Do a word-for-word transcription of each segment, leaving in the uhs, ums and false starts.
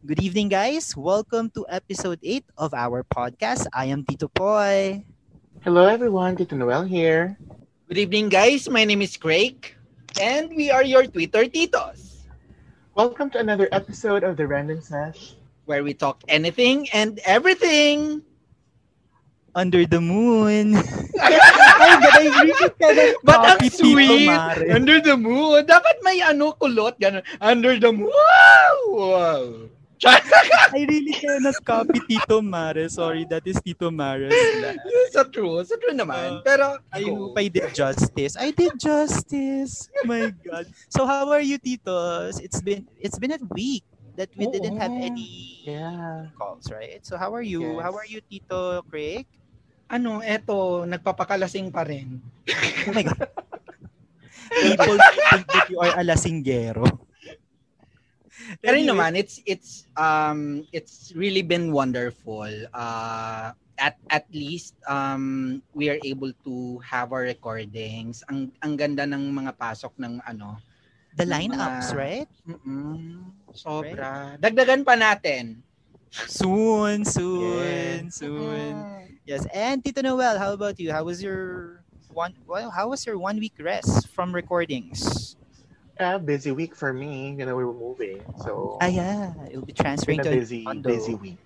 Good evening, guys. Welcome to episode eight of our podcast. I am Tito Poy. Hello, everyone. Tito Noel here. Good evening, guys. My name is Craig, and we are your TwitterTitos. Welcome to another episode of The Random Sesh, where we talk anything and everything under the moon. Ay, but I really can't copy people, mare. Under the moon. Dapat may ano, kulot. Ganun. Under the moon. Wow! I really cannot copy Tito Mare. Sorry, that is Tito Mare's laugh. So true. So true naman. Uh, Pero I hope I did justice. I did justice. My God. So how are you, Titos? It's been it's been a week that we oh, didn't have any yeah. calls, right? So how are you? Yes. How are you, Tito Craig? Ano, eto, nagpapakalasing pa rin. Oh my God. People think that you are a lasinggero. Pero anyway, naman, it's it's um it's really been wonderful. Uh at at least um we are able to have our recordings. Ang ang ganda ng mga pasok ng ano, the lineups, mga, right? Mm-mm, sobra. Right? Dagdagan pa natin. Soon, soon, yes. soon. Yes, and Tito Noel, how about you? How was your one well, how was your one week rest from recordings? Uh, busy week for me. You know, we were moving, so ah yeah, it'll be transferring to a busy, condo. busy week,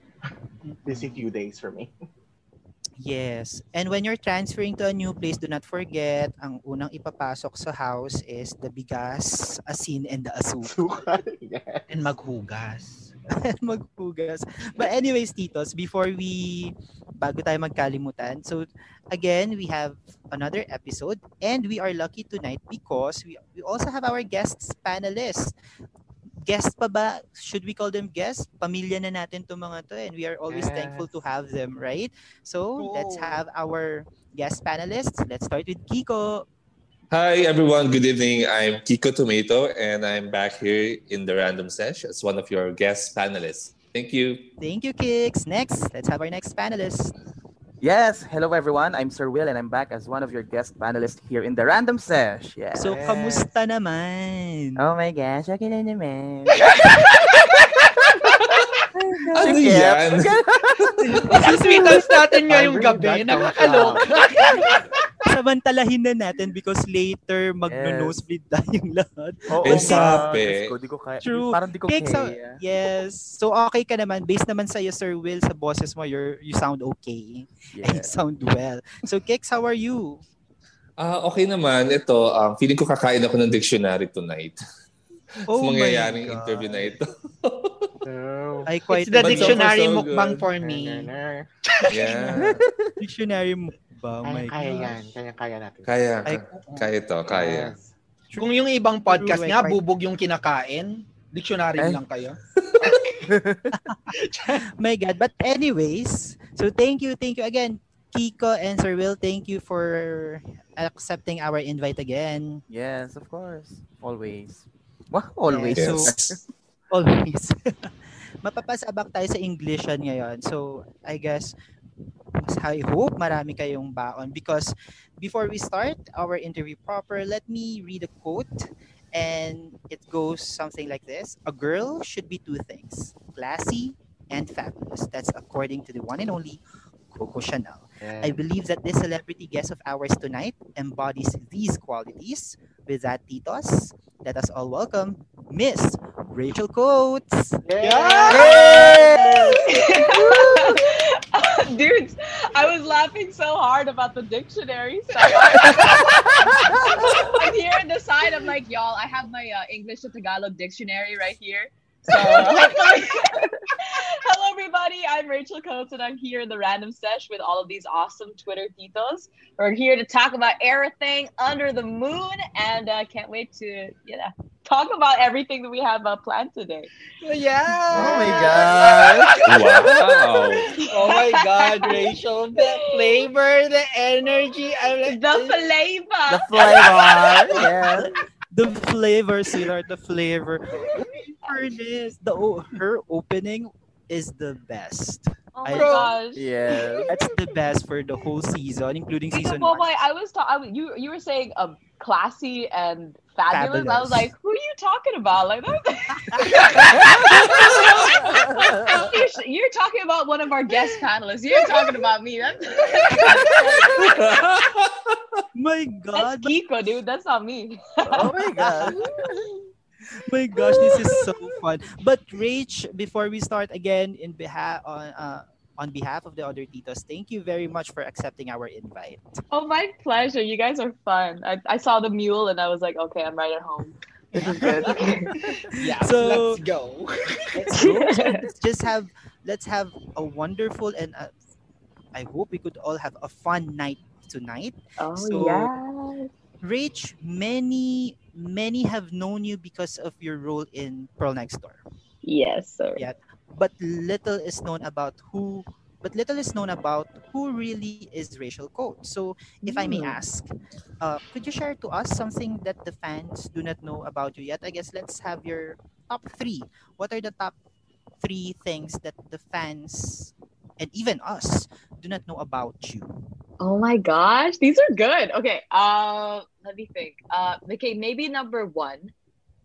busy few days for me. Yes, and when you're transferring to a new place, do not forget ang unang ipapasok sa house is the bigas, asin, and the asukal, yes. and maghugas, and maghugas. But anyways, Titos, before we bago tayo magkalimutan, so again we have another episode, and we are lucky tonight because we we also have our guests panelists. Guests pa ba? Should we call them guests? Pamilya na natin to mga to, and we are always yes. thankful to have them, right? So, oh. let's have our guest panelists. Let's start with Kiko. Hi everyone, good evening. I'm Kiko Tomato, and I'm back here in the Random Sesh as one of your guest panelists. Thank you. Thank you, Kicks. Next, let's have our next panelist. Yes, hello everyone. I'm Sir Will, and I'm back as one of your guest panelists here in the Random Sesh. Yes. So, kamusta naman? Oh my gosh, okay na naman. Ano yan? Sa sweetness natin ngayong gabi, nakakalok. Samantalahin na natin because later mag-nosebleed tayong lahat. Oo, oh, sabi. Di ko kaya. True. Parang di ko kaya. So, yes. So, okay ka naman. Based naman sa'yo, Sir Will, sa boses mo, you're, you sound okay. Yeah. And you sound well. So, Kex, how are you? Uh, okay naman. Ito, um, feeling ko kakain ako ng dictionary tonight. Oh my God. Sa mangyayaring interview na ito. No. I quite It's the dictionary so mukbang good. For me. Yeah. Dictionary mukbang. Oh my kaya yan. Kaya-kaya natin. Kaya. Kaya, kaya ito. Kaya. Kung yung ibang podcast True, nga, bubog yung kinakain, dictionary eh? Lang kayo. My God. But anyways, so thank you, thank you again. Kiko and Sir Will, thank you for accepting our invite again. Yes, of course. Always. Wow, always. Yes. So, always. Mapapasabak tayo sa Englishan ngayon. So, I guess, I hope marami kayong baon. Because before we start our interview proper, let me read a quote. And it goes something like this. A girl should be two things. Classy and fabulous. That's according to the one and only Coco Chanel. Yeah. I believe that this celebrity guest of ours tonight embodies these qualities. With that, Titos, let us all welcome Miss Rachel Coates. Yay! Yay! Dudes, I was laughing so hard about the dictionary stuff. I'm here in the side. I'm like, y'all, I have my uh, English to Tagalog dictionary right here. So, hello everybody, I'm Rachel Coates, and I'm here in the Random Sesh with all of these awesome TwitterTitos. We're here to talk about everything under the moon, and I uh, can't wait to, you know, talk about everything that we have uh, planned today. Yeah! Oh my God! Wow! Oh my God, Rachel, the flavor, the energy, I like the flavor! The flavor, yeah. The flavor, Silar, the flavor. This, the her opening is the best. Oh my I, gosh! Yeah, that's the best for the whole season, including because season one. Boy, I was talking. You you were saying um, classy and fabulous. fabulous. I was like, who are you talking about? Like that. you're talking about one of our guest panelists. You're talking about me. That's my God. That's Kiko, dude. That's not me. Oh my God. My gosh, this is so fun. But Rach, before we start again, in behalf on uh, on behalf of the other titos, thank you very much for accepting our invite. Oh, my pleasure. You guys are fun. I, I saw the mule and I was like, okay, I'm right at home. This is good. Yeah, so let's go. Let's go. Let's just have let's have a wonderful and a, I hope we could all have a fun night tonight. Oh so, yeah. Rach, many. Many have known you because of your role in Pearl Next Door. Yes, sir. Yeah, but little is known about who. But little is known about who really is Rachel Coates. So, if mm. I may ask, uh, could you share to us something that the fans do not know about you yet? I guess let's have your top three. What are the top three things that the fans and even us do not know about you? Oh my gosh, these are good. Okay, uh, let me think. Uh, okay, maybe number one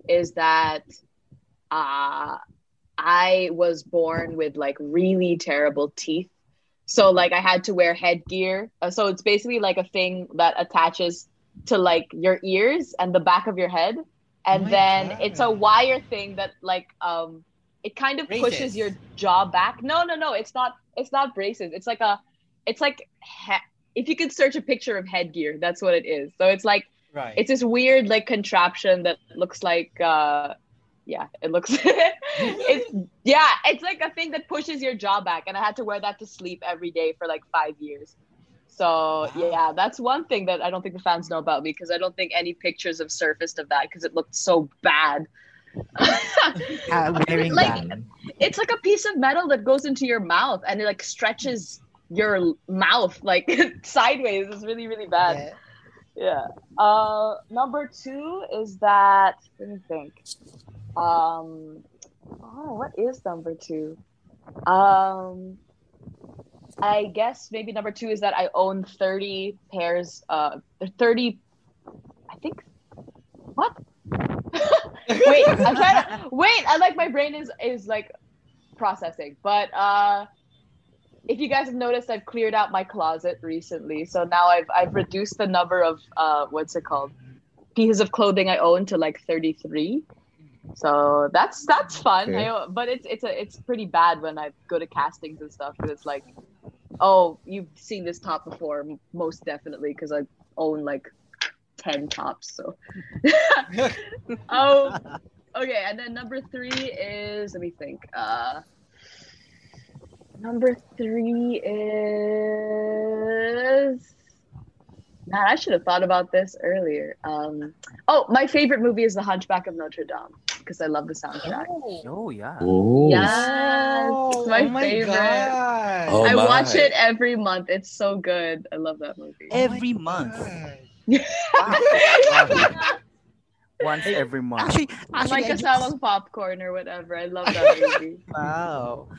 is that uh, I was born with like really terrible teeth. So like I had to wear headgear. So it's basically like a thing that attaches to like your ears and the back of your head. And oh then God. It's a wire thing that like, um, it kind of braces. Pushes your jaw back. No, no, no, it's not, it's not braces. It's like a, it's like, he- if you could search a picture of headgear, that's what it is. So it's like, right. It's this weird like contraption that looks like, uh, yeah, it looks, it's, yeah, it's like a thing that pushes your jaw back. And I had to wear that to sleep every day for like five years. So wow. yeah, that's one thing that I don't think the fans know about me because I don't think any pictures have surfaced of that because it looked so bad. uh, wearing like, that. It's like a piece of metal that goes into your mouth and it like stretches your mouth like sideways. Is really really bad. Yeah. yeah uh number two is that let me think um oh what is number two um I guess maybe number two is that I own thirty pairs uh thirty I think what wait I'm trying to wait I like my brain is is like processing but uh if you guys have noticed, I've cleared out my closet recently. So now I've I've reduced the number of, uh, what's it called, pieces of clothing I own to like thirty-three. So that's that's fun. Okay. I, but it's it's a, it's pretty bad when I go to castings and stuff. Because it's like, oh, you've seen this top before, most definitely. Because I own like ten tops. So. Oh, okay. And then number three is, let me think. Uh, Number three is... Man, I should have thought about this earlier. Um, oh, my favorite movie is The Hunchback of Notre Dame because I love the soundtrack. Oh, oh yeah. Oh. Yes, it's my, oh my favorite. Oh, I my. watch it every month. It's so good. I love that movie. Every oh month? Wow. Once every month. Actually, actually like a just... salad popcorn or whatever. I love that movie. Wow.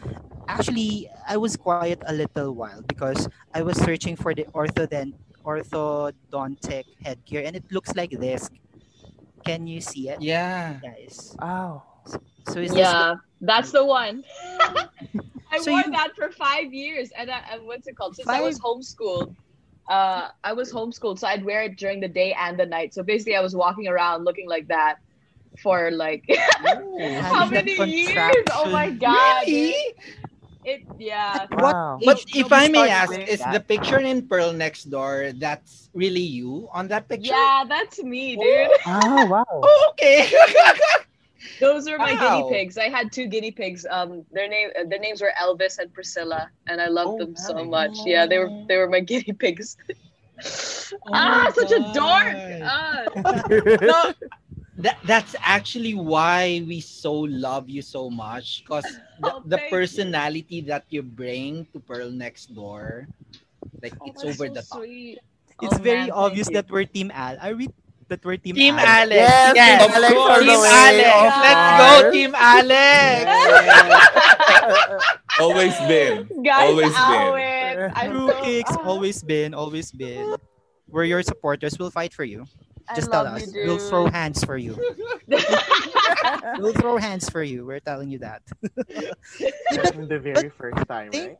Actually, I was quiet a little while because I was searching for the orthodent, orthodontic headgear and it looks like this. Can you see it? Yeah. Guys. Wow. So, so is yeah, this... that's the one. I so wore you... that for five years. And I, what's it called? Since five... I was homeschooled. Uh, I was homeschooled, so I'd wear it during the day and the night. So basically, I was walking around looking like that for like Ooh, how many years? Oh my God! Really? It, it yeah. Wow. But if I may ask, is that? The picture in Pearl Next Door that's really you on that picture? Yeah, that's me, dude. Oh wow. Oh, okay. Those were my wow. guinea pigs. I had two guinea pigs. Um, their name, their names were Elvis and Priscilla, and I loved oh, them so God. much. Yeah, they were they were my guinea pigs. Oh ah, such God. a dork. Ah. No, that that's actually why we so love you so much, cause the, oh, the personality you. that you bring to Pearl Next Door, like oh, it's over so the top. Sweet. It's oh, very man, obvious that we're Team Al. Are we? That we're Team, Team Alex. Yes, yes. Team Alex. Team Alex. Oh, let's go, Team Alex. Always been. Guys, always been. True so, kicks, uh... always been, always been. We're your supporters. We'll fight for you. I Just tell us. You, we'll throw hands for you. We'll throw hands for you. We're telling you that. But in the very but first time, thank, right?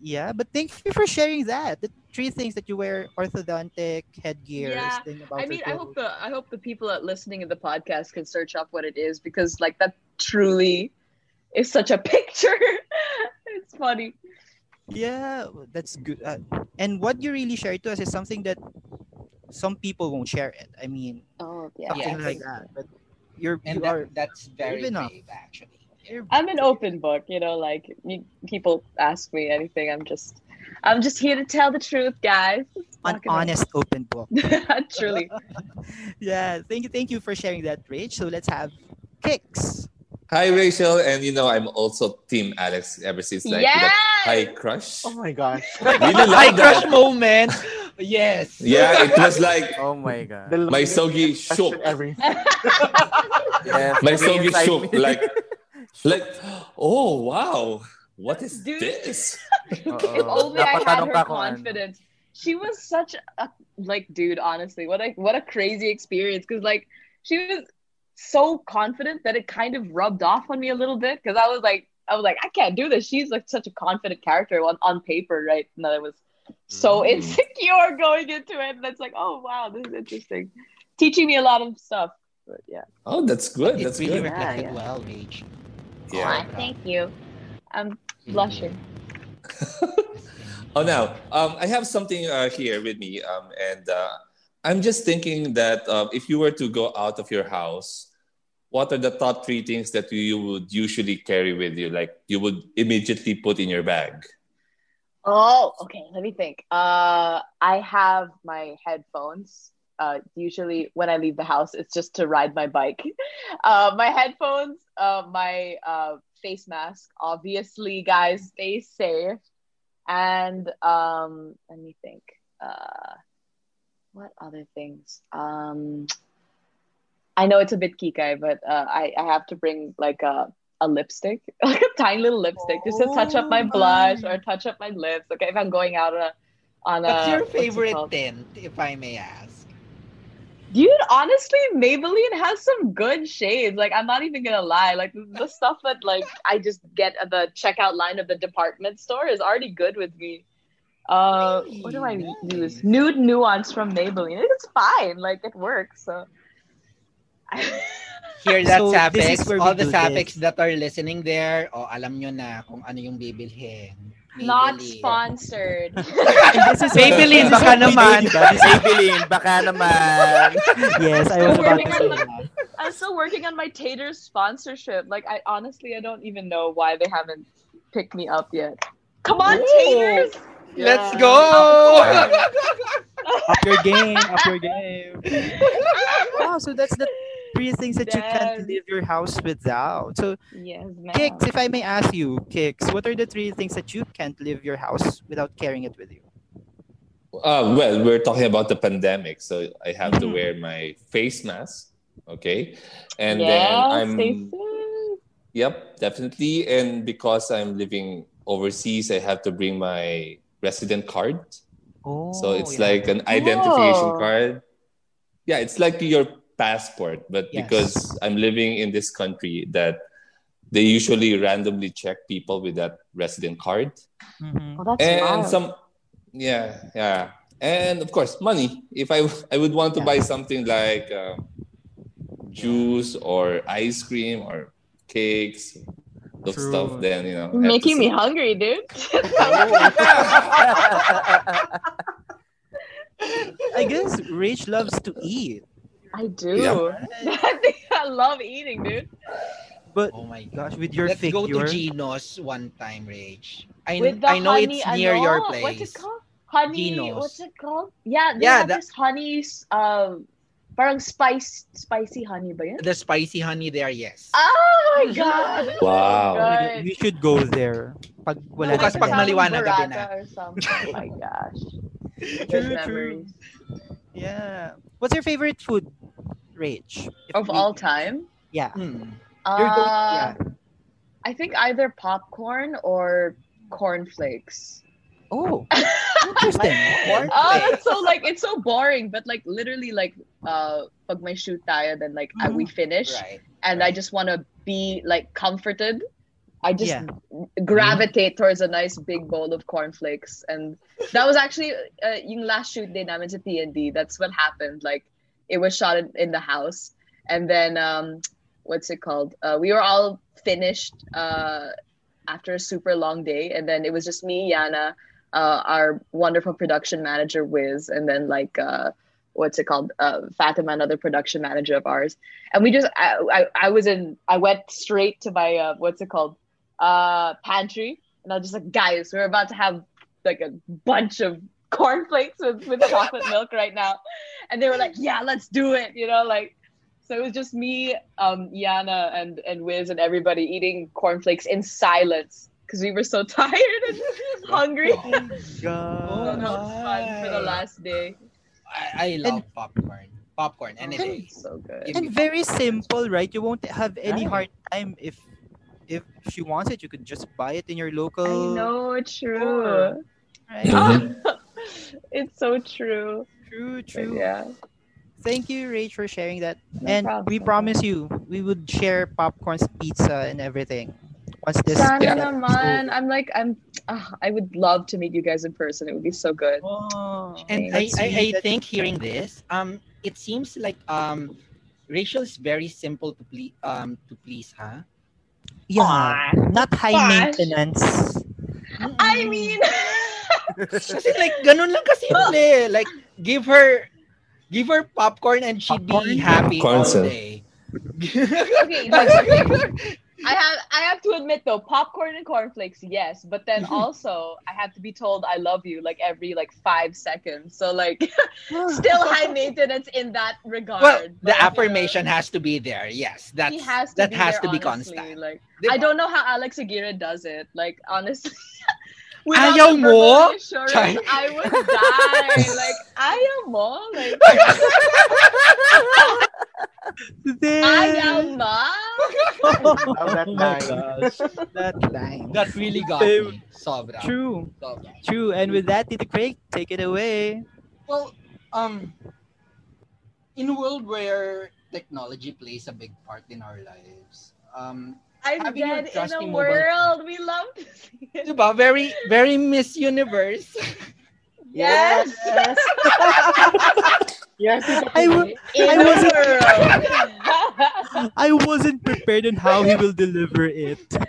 Yeah, but thank you for sharing that. The three things that you wear: orthodontic, headgear. Yeah, about I mean, I hope the I hope the people that listening in the podcast can search up what it is, because like that truly is such a picture. It's funny. Yeah, that's good. Uh, and what you really share to us is something that some people won't share it. I mean, oh, yeah. something yeah. like that. But you're and you that, are, that's very brave, actually. You're I'm an open book, you know. Like you, people ask me anything, I'm just, I'm just here to tell the truth, guys. An honest about... open book. Truly. Yeah. Thank you. Thank you for sharing that, Rach. So let's have kicks. Hi, Rachel, and you know I'm also Team Alex ever since like yes! that high crush. Oh my gosh, really high that. crush moment. Yes. Yeah, it was like oh my god, my sogi shook. Yes, my sogi shook me. like. Like, oh wow, what is Dude. this? If only I had her confidence. She was such a like, dude. Honestly, what a what a crazy experience. Because like, she was so confident that it kind of rubbed off on me a little bit. Because I was like, I was like, I can't do this. She's like such a confident character on on paper, right? And I was so insecure going into it. And it's like, oh wow, this is interesting. Teaching me a lot of stuff. But yeah. Oh, that's good. That's really good. reflected yeah, yeah. well, Rach. Yeah. Oh, thank you. I'm blushing. Oh, now um, I have something uh, here with me, um, and uh, I'm just thinking that uh, if you were to go out of your house, what are the top three things that you would usually carry with you, like you would immediately put in your bag? Oh, okay. Let me think. Uh, I have my headphones. Uh, usually when I leave the house, it's just to ride my bike. Uh, my headphones, uh, my uh, face mask. Obviously, guys, stay safe. And um, let me think. Uh, what other things? Um, I know it's a bit kikai, but uh, I, I have to bring like a, a lipstick, like a tiny little lipstick, oh, just to touch up my blush my. or touch up my lips. Okay, if I'm going out on a... On What's a, your favorite what's tint, if I may ask? Dude, honestly, Maybelline has some good shades. Like, I'm not even gonna lie. Like, the stuff that, like, I just get at the checkout line of the department store is already good with me. Uh, really? What do I use? Nude Nuance from Maybelline. It's fine. Like, it works. So. Here, that's so Sapex. All the Sapex that are listening there, oh, alam nyo na kung ano yung bibilhin. Maybelline. Not sponsored. This is Maybelline, baka naman. This is Maybelline, baka naman. Yes, I was about to say that. I'm still working on my Taters sponsorship. Like, I honestly, I don't even know why they haven't picked me up yet. Come on, Ooh. Taters! Yeah. Let's go! Up your game, up your game. Wow, so that's the three things that yes. you can't leave your house without. So, yes, Kix, if I may ask you, Kix, what are the three things that you can't leave your house without carrying it with you? Uh, well, we're talking about the pandemic, so I have mm-hmm. to wear my face mask, okay? And yeah, then I'm... Safe. Yep, definitely. And because I'm living overseas, I have to bring my resident card. Oh, so it's yeah. like an identification oh. card. Yeah, it's like your... passport, but yes. because I'm living in this country that they usually randomly check people with that resident card. Mm-hmm. Oh, that's and wild. some yeah yeah and of course money. If I I would want to yeah. buy something like um, juice or ice cream or cakes, those True. stuff, then you know making me hungry, dude. I guess Rach loves to eat. I do. Yeah. I think I love eating, dude. But oh my gosh, with your let's figure. Let's go to Gino's one time, Rage. I, with I know honey, it's near know. your place. What's it called? Honey. Gino's. What's it called? Yeah, they yeah, have that... this honey, um, parang spice, spicy honey, ba yun? The spicy honey there, yes. Oh my god! Wow. Oh we should go there. Pag wala na. Pag maliwanag gabi na. Oh my gosh. True, true. Yeah. What's your favorite food? Rage of we, all time yeah mm. uh, yeah I think either popcorn or cornflakes. Oh interesting. Cornflakes. Oh it's so like it's so boring, but like literally like uh pag may shoot tayo, then like mm. we finish right, and right. I just want to be like comforted I just yeah. gravitate towards a nice big bowl of cornflakes. And that was actually uh, yung last shoot day namin sa T N D. That's what happened. Like, it was shot in, in the house. And then, um, what's it called? Uh, we were all finished uh, after a super long day. And then it was just me, Yana, uh, our wonderful production manager, Wiz, and then like... Uh, what's it called, uh, Fatima, another production manager of ours. And we just, I, I, I was in, I went straight to my, uh, what's it called, uh, pantry. And I was just like, guys, we're about to have like a bunch of cornflakes with, with chocolate milk right now. And they were like, yeah, let's do it. You know, like, so it was just me, um, Yana and, and Wiz and everybody eating cornflakes in silence. Because we were so tired and hungry. Oh, God. Oh, that was fun for the last day. I, I love and, popcorn. Popcorn, any day. So good. And very simple, right? You won't have any hard time if if she wants it. You could just buy it in your local. I know, true. Right. Mm-hmm. It's so true. True, true. But yeah. Thank you, Rach, for sharing that. No and problem. We promise you, we would share popcorns, pizza, and everything. What's this? Sana naman. I'm like, I'm. Uh, I would love to meet you guys in person. It would be so good. Oh, and I, I, I think hearing this, um, it seems like um, Rachel is very simple to please. Um, to please, huh? Yeah, aww, not high gosh. Maintenance. Mm-mm. I mean, kasi like ganun lang kasimple. Like give her, give her popcorn and she'd popcorn. Be happy popcorn all so. Day. Okay. Like, I have I have to admit though, popcorn and cornflakes, yes. But then also I have to be told I love you like every like five seconds. So like still high maintenance in that regard. Well, but, the affirmation know, has to be there, yes. That's has to that be has there, to be honestly. Constant. Like the, I don't know how Alex Aguirre does it. Like honestly Ayaw mo? I would die. Like, ayaw mo? Like, ayaw mo? Oh, that line. Gosh. That line. That really got me. Sobra. True. Sobra. True. And with that, Tito Craig, take it away. Well, um, in a world where technology plays a big part in our lives, um, I'm dead in a world. Phone. We love to see it. Diba? Very, very Miss Universe. Yes. Yes. Yes. I, w- I, wasn't, I wasn't prepared on how he will deliver it. Oh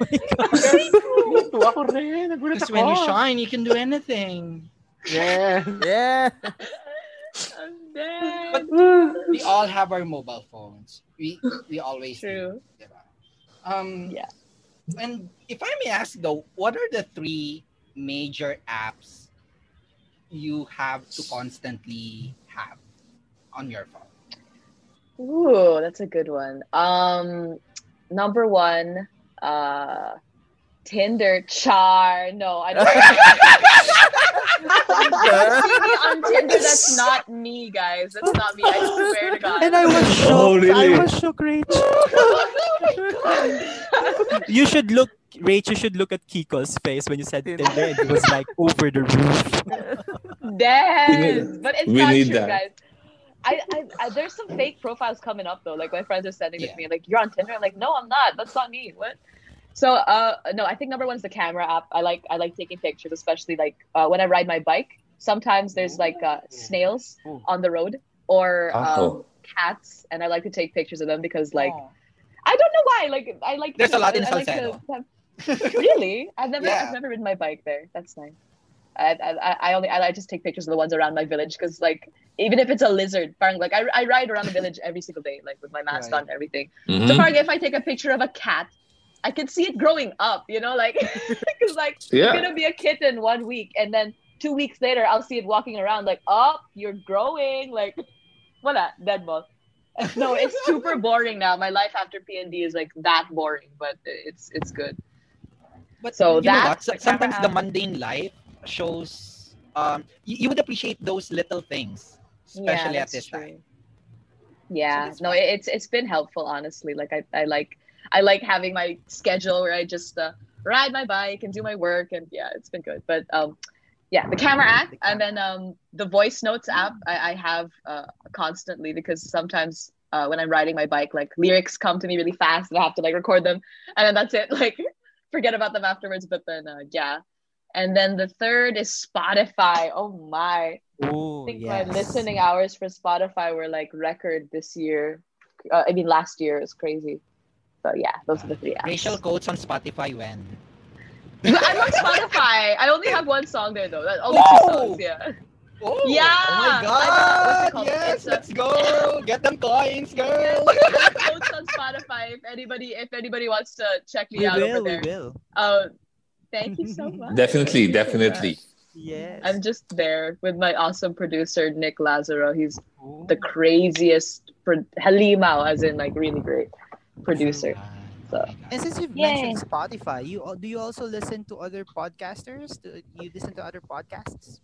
because when you shine, you can do anything. Yeah. Yeah. I'm dead. But we all have our mobile phones. We we always true. Do. Um, yeah. And if I may ask though, what are the three major apps you have to constantly have on your phone? Ooh, that's a good one. Um, number one, uh, Tinder. Char. No, I don't. On Tinder, that's not me, guys. That's not me. I swear to God. And I was shocked. Oh, really? I was shocked, Rach. Oh, my God. You should look, Rach. You should look at Kiko's face when you said Tinder, and it was like over the roof. Yes, but it's we not true, that. Guys. I, I, I, there's some fake profiles coming up though. Like my friends are sending yeah. with me, like you're on Tinder. I'm like, no, I'm not. That's not me. What? So, uh, no, I think number one is the camera app. I like I like taking pictures, especially like uh, when I ride my bike. Sometimes there's like uh, snails on the road or um, cats, and I like to take pictures of them because like I don't know why. Like I like there's to, a lot in I, Salcedo. I like to have, really, I've never yeah. I've never ridden my bike there. That's nice. I I I only I just take pictures of the ones around my village because like even if it's a lizard, parang, like I I ride around the village every single day like with my mask right. on and everything. Mm-hmm. So parang, if I take a picture of a cat. I could see it growing up, you know, like, because like, yeah. you're going to be a kitten one week and then two weeks later, I'll see it walking around like, oh, you're growing, like, wala, dead ball. No, it's super boring now. My life after P N D is like that boring, but it's it's good. But so that sometimes the mundane life shows, um, you, you would appreciate those little things, especially yeah, at this true. Time. Yeah, so no, fun. it's it's been helpful, honestly. Like, I, I like... I like having my schedule where I just uh, ride my bike and do my work. And yeah, it's been good. But um, yeah, the camera app and then um, the voice notes app I, I have uh, constantly because sometimes uh, when I'm riding my bike, like lyrics come to me really fast and I have to like record them. And then that's it. Like forget about them afterwards. But then, uh, yeah. And then the third is Spotify. Oh, my. Ooh, I think yes. my listening hours for Spotify were like record this year. Uh, I mean, last year. It was crazy. So, yeah, those are the three apps. Rachel Coates on Spotify when? I'm on Spotify. I only have one song there, though. Only Whoa! two songs, yeah. Oh, yeah. Oh my God. Like, yes, a, let's go. Get them coins, girl. Coates on Spotify. If anybody, if anybody wants to check me we out will, over there. We will. Uh, thank you so much. Definitely, definitely. Yes. I'm just there with my awesome producer, Nick Lazaro. He's Ooh. the craziest, pro- Halimao, as in like really great producer. So. And since you've Yay. mentioned Spotify, you do you also listen to other podcasters? Do you listen to other podcasts?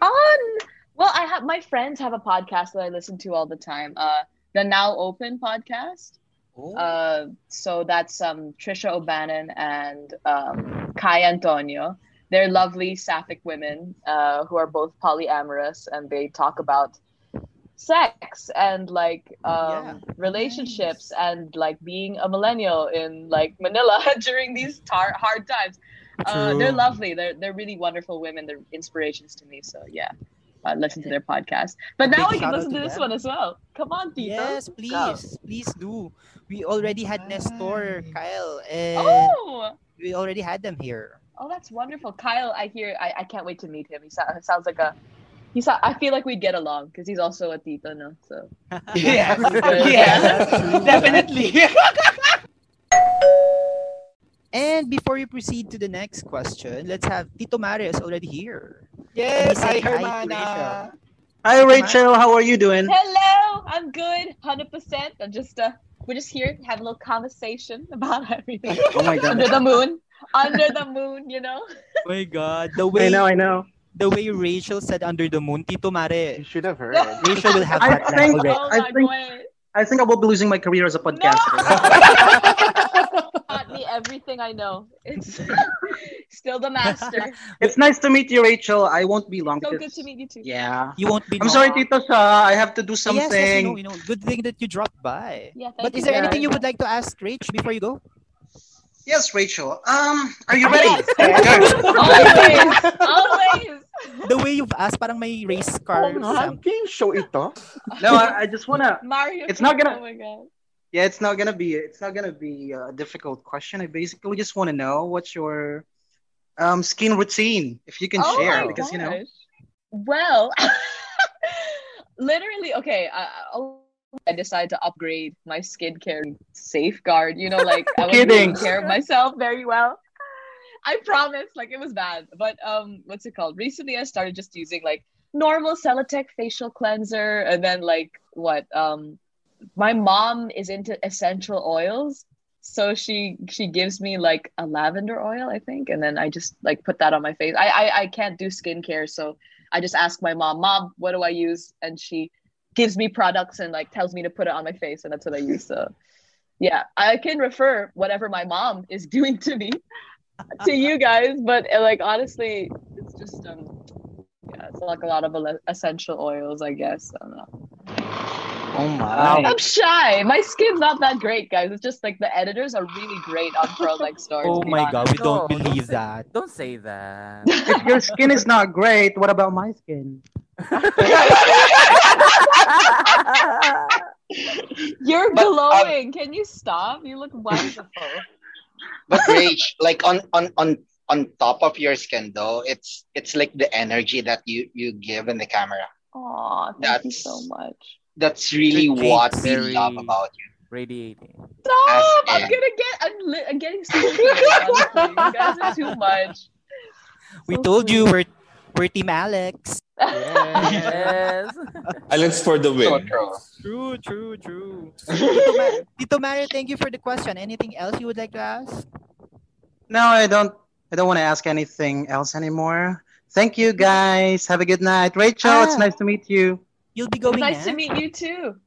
Um, well, I have my friends have a podcast that I listen to all the time. Uh, the Now Open podcast. Ooh. Uh, so that's um Trisha O'Bannon and um Kai Antonio. They're lovely sapphic women uh who are both polyamorous, and they talk about sex and like um yeah. relationships nice. and like being a millennial in like Manila during these tar- hard times. Uh, they're lovely. They're they're really wonderful women. They're inspirations to me. So yeah, I listen to their podcast. But now we can listen to, to this them. one as well. Come on, Tito. Yes, please, Go. please do. We already had Nestor, Kyle, and oh! we already had them here. Oh, that's wonderful, Kyle. I hear. I, I can't wait to meet him. He so- sounds like a. He so- I feel like we'd get along because he's also a Tito, no? So. yeah, yeah, definitely. And before you proceed to the next question, let's have Tito Marius already here. Yes, he hi, Hermana. Hi, Rachel. How are you doing? Hello, I'm good, one hundred percent. I'm just, uh, we're just here to have a little conversation about everything. Oh my God. Under the moon. Under the moon, you know? Oh my God. The way, I know, I know. The way Rachel said under the moon, Tito Marius. You should have heard. Rachel will have I that think, now. Oh I, think, I think I will be losing my career as a podcaster. No! Taught me everything I know. It's still the master. It's nice to meet you, Rachel. I won't be long. So good to meet you too. Yeah, you won't be. I'm long. sorry, Tito Sha. I have to do something. Yes, yes, you know, you know. Good thing that you dropped by. Yeah, thank but you, is there guys. anything you would like to ask, Rach, before you go? Yes, Rachel. Um, are you ready? Yes. always, always. The way you've asked, parang may race car. Oh, Sam. Game show ito. No, I, I just wanna. Mario. It's not gonna. Oh my God. Yeah, it's not gonna be it's not gonna be a difficult question. I basically just want to know what's your um, skin routine, if you can oh share, because gosh. you know. Well, literally, okay. Uh, I decided to upgrade my skincare Safeguard. You know, like I wasn't taking care of myself very well. I promise, like it was bad, but um, what's it called? Recently, I started just using like normal Celotex facial cleanser, and then like what um. my mom is into essential oils, so she she gives me like a lavender oil, I think, and then I just like put that on my face. I I, I can't do skincare, so I just ask my mom, Mom, what do I use? And she gives me products and like tells me to put it on my face, and that's what I use. So yeah, I can refer whatever my mom is doing to me to you guys, but like honestly, it's just um yeah, it's like a lot of essential oils, I guess. I don't know. Oh my! I'm shy. My skin's not that great, guys. It's just like the editors are really great on Pearl Next Door. Oh my honest. God, we don't no, believe that. Don't say that. If your skin is not great, what about my skin? You're but, glowing. Um, Can you stop? You look wonderful. But Rach, like on on on on top of your skin, though, it's it's like the energy that you you give in the camera. Oh, thank That's... you so much. That's really what we love about you. Radiating. Stop! I'm gonna get. I'm, li- I'm getting sleepy. You guys are too much. We so told sweet. you we're we're Team Alex. Yes. Alex for the win. True, true, true. Tito, Mar- Tito Mario, thank you for the question. Anything else you would like to ask? No, I don't. I don't want to ask anything else anymore. Thank you, guys. Have a good night, Rachel. Ah. It's nice to meet you. You'll be going. It's nice eh? to meet you too.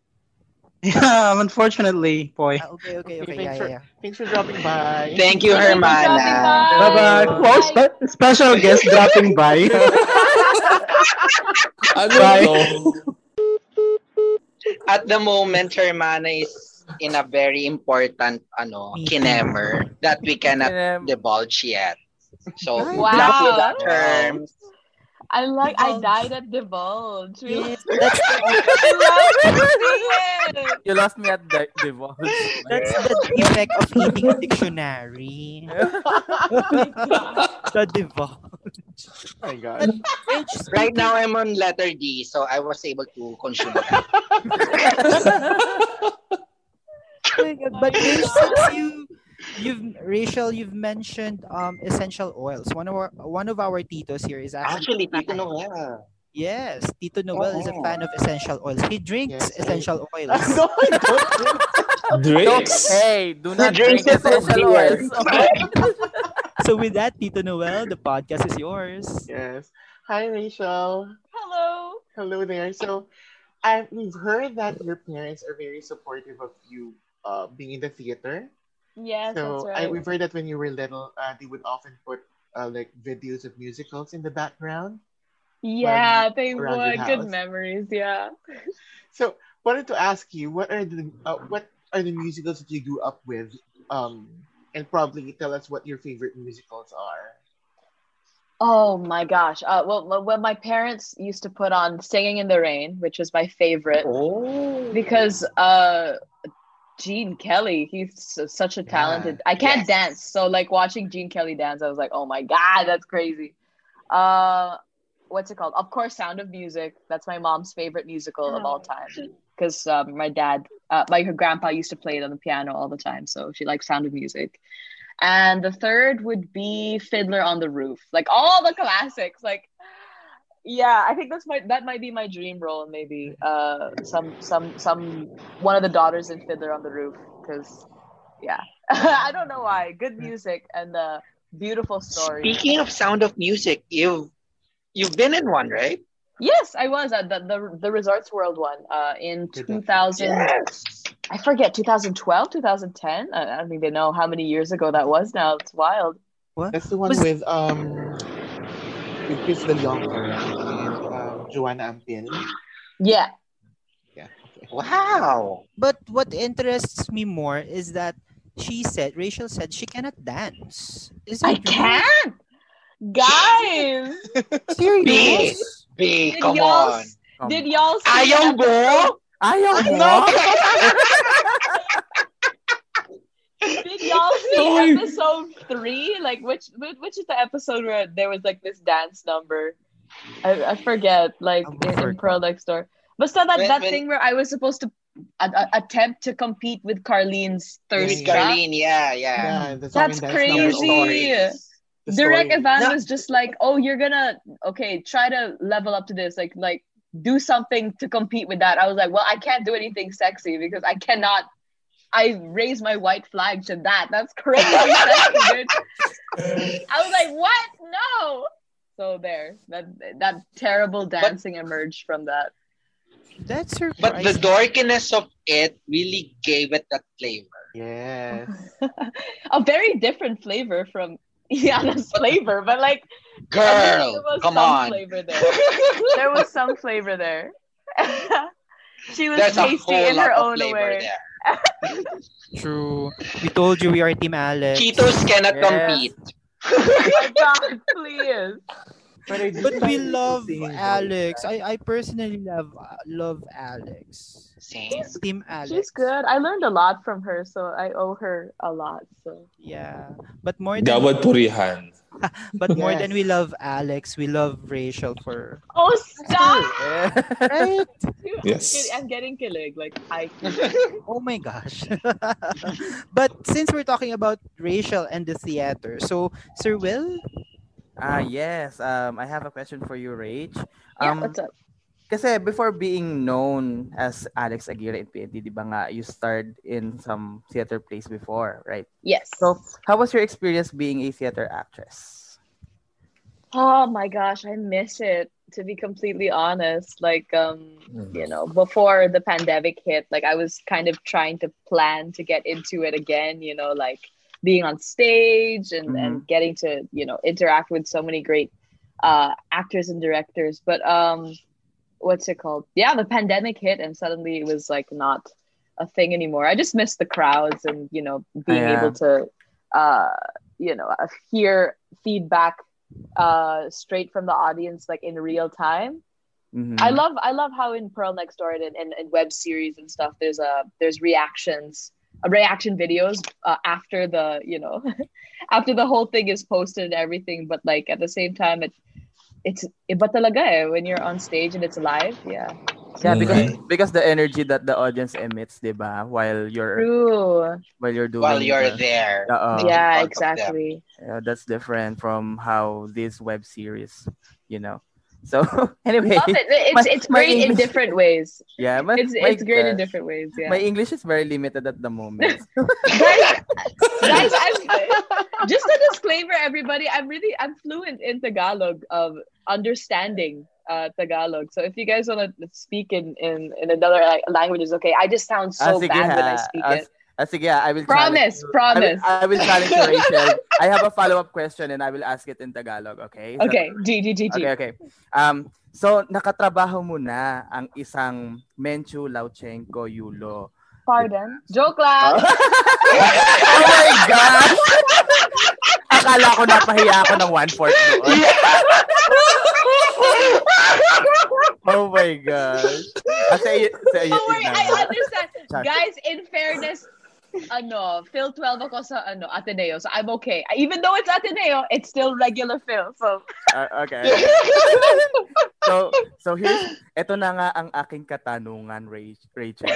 Yeah, unfortunately, boy. Ah, okay, okay, okay. Thanks, yeah, for, yeah, yeah. thanks for dropping by. Thank you, Hermana. Bye bye. Well, spe- special guest dropping by. At the moment, Hermana is in a very important ano kinemer that we cannot Kinem. divulge yet. So wow. That's with that term. I like divulge. I died at divulge. Really? Yes. That's the you lost me at di- divulge. That's the defect of eating a dictionary. The divulge. Oh my God. Right now I'm on letter D, so I was able to consume that. Oh my God. But since you You've Rachel, you've mentioned um essential oils. One of our one of our titos here is actually, actually Tito Noel. Yes, Tito Noel oh. is a fan of essential oils. He drinks yes, essential I... oils. No, I don't drink. Drinks. Don't, hey, do not drink essential oils. So with that, Tito Noel, the podcast is yours. Yes. Hi, Rachel. Hello. Hello there. So I've heard that your parents are very supportive of you uh being in the theater. Yes, so that's right. I, we've heard that when you were little, uh, they would often put uh, like videos of musicals in the background. Yeah, when, they would. Good memories. Yeah. So, wanted to ask you, what are the uh, what are the musicals that you grew up with? Um, and probably tell us what your favorite musicals are. Oh my gosh! Uh, well, well, my parents used to put on "Singing in the Rain," which was my favorite, oh. because. Uh, Gene Kelly, he's such a talented. Yeah. I can't yes. dance, so like watching Gene Kelly dance, I was like, oh my God, that's crazy. Uh, what's it called? Of course, Sound of Music. That's my mom's favorite musical oh. of all time because um, my dad, uh, like her grandpa, used to play it on the piano all the time, so she likes Sound of Music. And the third would be Fiddler on the Roof, like all the classics, like. Yeah, I think that's my that might be my dream role. Maybe uh, some some some one of the daughters in Fiddler on the Roof. Because yeah, I don't know why. Good music and uh, beautiful story. Speaking of Sound of Music, you you've been in one, right? Yes, I was at the the, the Resorts World one uh, in two thousand. Yes. I forget two thousand twelve, two thousand ten. I don't even know how many years ago that was. Now it's wild. What? That's the one was... with um. Chris the Younger and uh, Joanna Ampil. Yeah. Yeah. Okay. Wow. But what interests me more is that she said, Rachel said she cannot dance. Is I can't, guys. Seriously? B, B, come on. Um, did y'all? See ayaw go. Ayaw go. Did y'all see episode three? Like which which is the episode where there was like this dance number? I, I forget. Like in, in Pearl Next Door. But still that, wait, that wait. thing where I was supposed to a- a- attempt to compete with Carlene's thirst trap. Carlene, yeah, yeah. yeah That's crazy. Direct Ivan no. was just like, oh, you're gonna okay, try to level up to this. Like like do something to compete with that. I was like, well, I can't do anything sexy because I cannot. I raised my white flag to that. That's crazy. I was like, what? No. So there, that that terrible dancing but, emerged from that. That's surprising. But the dorkiness of it really gave it that flavor. Yes. A very different flavor from Yana's flavor, but like, girl, I mean, there was come some on. Flavor there. there was some flavor there. She was There's tasty in her own way. There. True. We told you we are Team Alex. Cheetos cannot yes. compete. Oh God, please. But, but we love Alex. I, I personally love love Alex. Same. Team Alex. She's good. I learned a lot from her, so I owe her a lot. So yeah, but more. Than Gawad purihan. But more yes. than we love Alex, we love Rachel for. Oh stop! Right? Dude, yes. I'm getting kilig. Like I. Oh my gosh! But since we're talking about Rachel and the theater, so Sir Will. Ah yes. Um, I have a question for you, Rach. Um, yeah. What's up? Kasi before being known as Alex Aguirre in P N T, di ba nga, you starred in some theater plays before, right? Yes. So, how was your experience being a theater actress? Oh my gosh, I miss it. To be completely honest, like um, mm-hmm. you know, before the pandemic hit, like I was kind of trying to plan to get into it again. You know, like being on stage and, mm-hmm. and getting to you know interact with so many great uh, actors and directors, but um. What's it called? Yeah, the pandemic hit and suddenly it was like not a thing anymore. I just miss the crowds and, you know, being yeah. able to, uh, you know, hear feedback uh, straight from the audience, like in real time. Mm-hmm. I love, I love how in Pearl Next Door and, and, and web series and stuff, there's a, there's reactions, uh, reaction videos uh, after the, you know, after the whole thing is posted and everything. But like at the same time, it, it's iba talaga eh, when you're on stage and it's live. Yeah. Yeah, because because the energy that the audience emits, diba, while you're True. while you're doing while you're the, there. The, uh, yeah, exactly. Yeah, that's different from how this web series, you know. So anyway, love it. It's my, it's great English, in different ways. Yeah, my, it's my, it's great uh, in different ways. Yeah, my English is very limited at the moment. guys, guys, I'm, just a disclaimer, everybody. I'm really I'm fluent in Tagalog of understanding uh, Tagalog. So if you guys want to speak in, in, in another language, it's okay. I just sound so ah, bad ha, when I speak as, it. Ah, sige, I will promise. Promise. I will, I will challenge Rachel. I have a follow-up question and I will ask it in Tagalog, okay? So, okay, G, G, G, G. Okay, okay. Um, so, nakatrabaho mo na ang isang Menchu Lauchenco Yulo. Pardon? Joke lang! Oh my gosh! Akala ko napahiya ako ng one-fourth doon. Oh my gosh. Ah, say, say, oh wait, I understand. Sorry. Guys, in fairness, ano, Phil twelve ako sa ano, Ateneo, so I'm okay. Even though it's Ateneo, it's still regular Phil. So uh, okay. so so here's eto na nga ang aking katanungan, Rachel.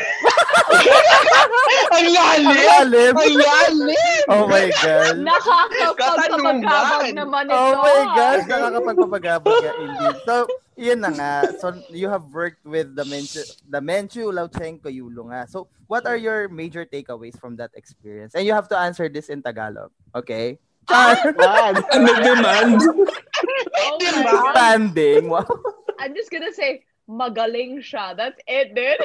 Ang lalim! Ang lalim! Oh my God. Nakakapagpapagabag naman ito. Oh my God. Nakakapagpapagabag ka indeed. So, yun na nga. So, you have worked with the Menchu, the Menchu Lauchenco Yulo nga. So, what are your major takeaways from that experience? And you have to answer this in Tagalog. Okay? Ah! Ano demand? Oh my God. Standing. Wow. I'm just gonna say, magaling siya. That's it, dude.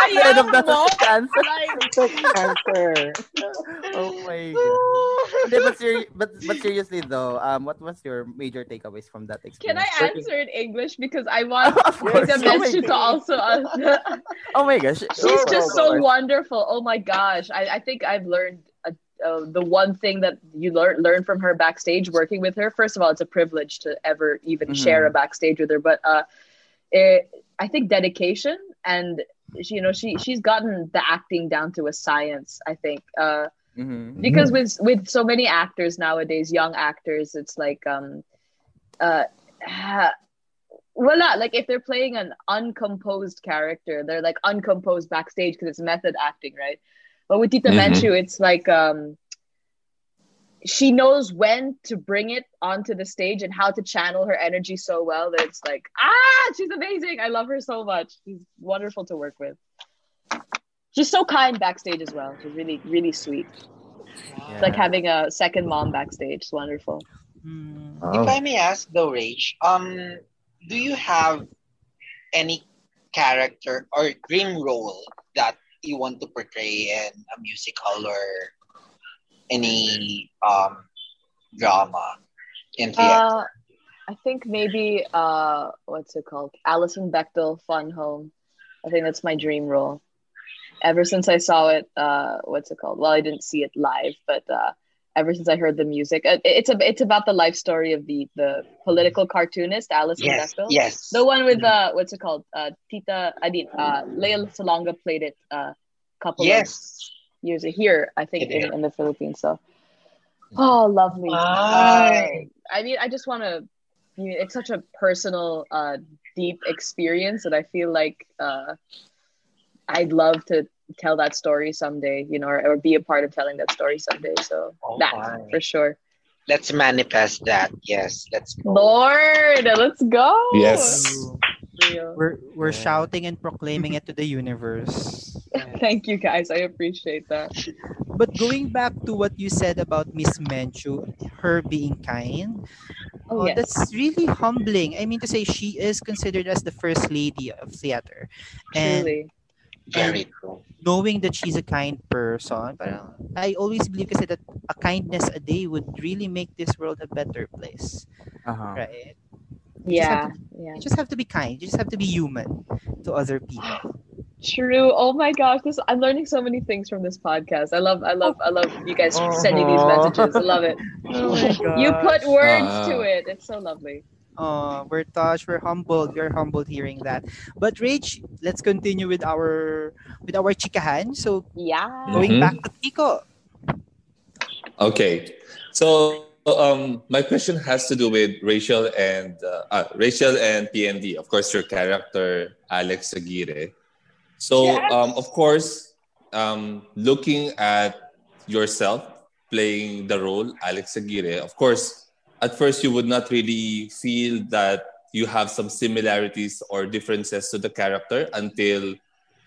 I am of the answer. Answer. Oh my God. But, seri- but, but seriously though, um, what was your major takeaways from that experience? Can I answer in English because I want the message to also answer. Oh my gosh. She's just so wonderful. Oh my gosh. I, I think I've learned a, uh, the one thing that you learn learn from her backstage working with her. First of all, it's a privilege to ever even mm-hmm. share a backstage with her. But uh, it, I think dedication and She, you know, she she's gotten the acting down to a science, I think, uh, mm-hmm. because with with so many actors nowadays, young actors, it's like, um, uh, voila, like if they're playing an uncomposed character, they're like uncomposed backstage because it's method acting, right? But with Tita mm-hmm. Menchu, it's like um, she knows when to bring it onto the stage and how to channel her energy so well that it's like, ah, she's amazing. I love her so much. She's wonderful to work with. She's so kind backstage as well. She's really, really sweet. Yeah. It's like having a second mom backstage. It's wonderful. Mm. Oh. If I may ask though, Rach, um, do you have any character or dream role that you want to portray in a musical or any um, drama in theater? Uh, I think maybe, uh, what's it called? Alison Bechdel, Fun Home. I think that's my dream role. Ever since I saw it, uh, what's it called? Well, I didn't see it live, but uh, ever since I heard the music, it, it's a, it's about the life story of the, the political cartoonist, Alison yes, Bechdel. Yes, the one with, uh, what's it called? Uh, Tita, I mean, uh, Leila Salonga played it a uh, couple yes. of years here, I think, in, in the Philippines. So, oh, lovely. Wow. I mean, I just want to. You know, it's such a personal, uh, deep experience that I feel like uh, I'd love to tell that story someday. You know, or, or be a part of telling that story someday. So oh, that my. for sure. Let's manifest that. Yes, let's go. Lord, let's go. Yes. We're we're yeah. shouting and proclaiming it to the universe. Thank you guys. I appreciate that. But going back to what you said about Miss Menchu, her being kind, oh, yes. that's really humbling. I mean to say, she is considered as the first lady of theater. And truly. Very cool. Knowing that she's a kind person, parang, I always believe kasi that a kindness a day would really make this world a better place. Uh-huh. Right? Yeah. You just, to, yeah. you just have to be kind. You just have to be human to other people. True. Oh my gosh, this I'm learning so many things from this podcast. I love, I love, I love you guys uh-huh. sending these messages. I love it. Oh my gosh. You put words uh. to it. It's so lovely. Oh, we're touched. We're humbled. We're humbled hearing that. But Rach, let's continue with our with our chikahan. So yeah, going mm-hmm. back to Tico. Okay, so um, my question has to do with Rachel and uh, uh, Rachel and P N D. Of course, your character Alex Aguirre. So yes. um, of course, um, looking at yourself playing the role Alex Aguirre, of course. At first, you would not really feel that you have some similarities or differences to the character until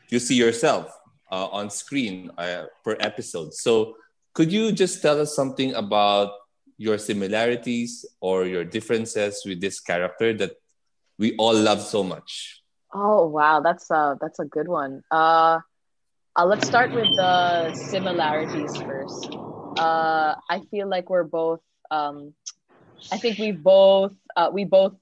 you see yourself uh, on screen uh, per episode. So could you just tell us something about your similarities or your differences with this character that we all love so much? Oh, wow. That's a, that's a good one. Uh, uh, let's start with the similarities first. Uh, I feel like we're both... Um, I think we both uh, we both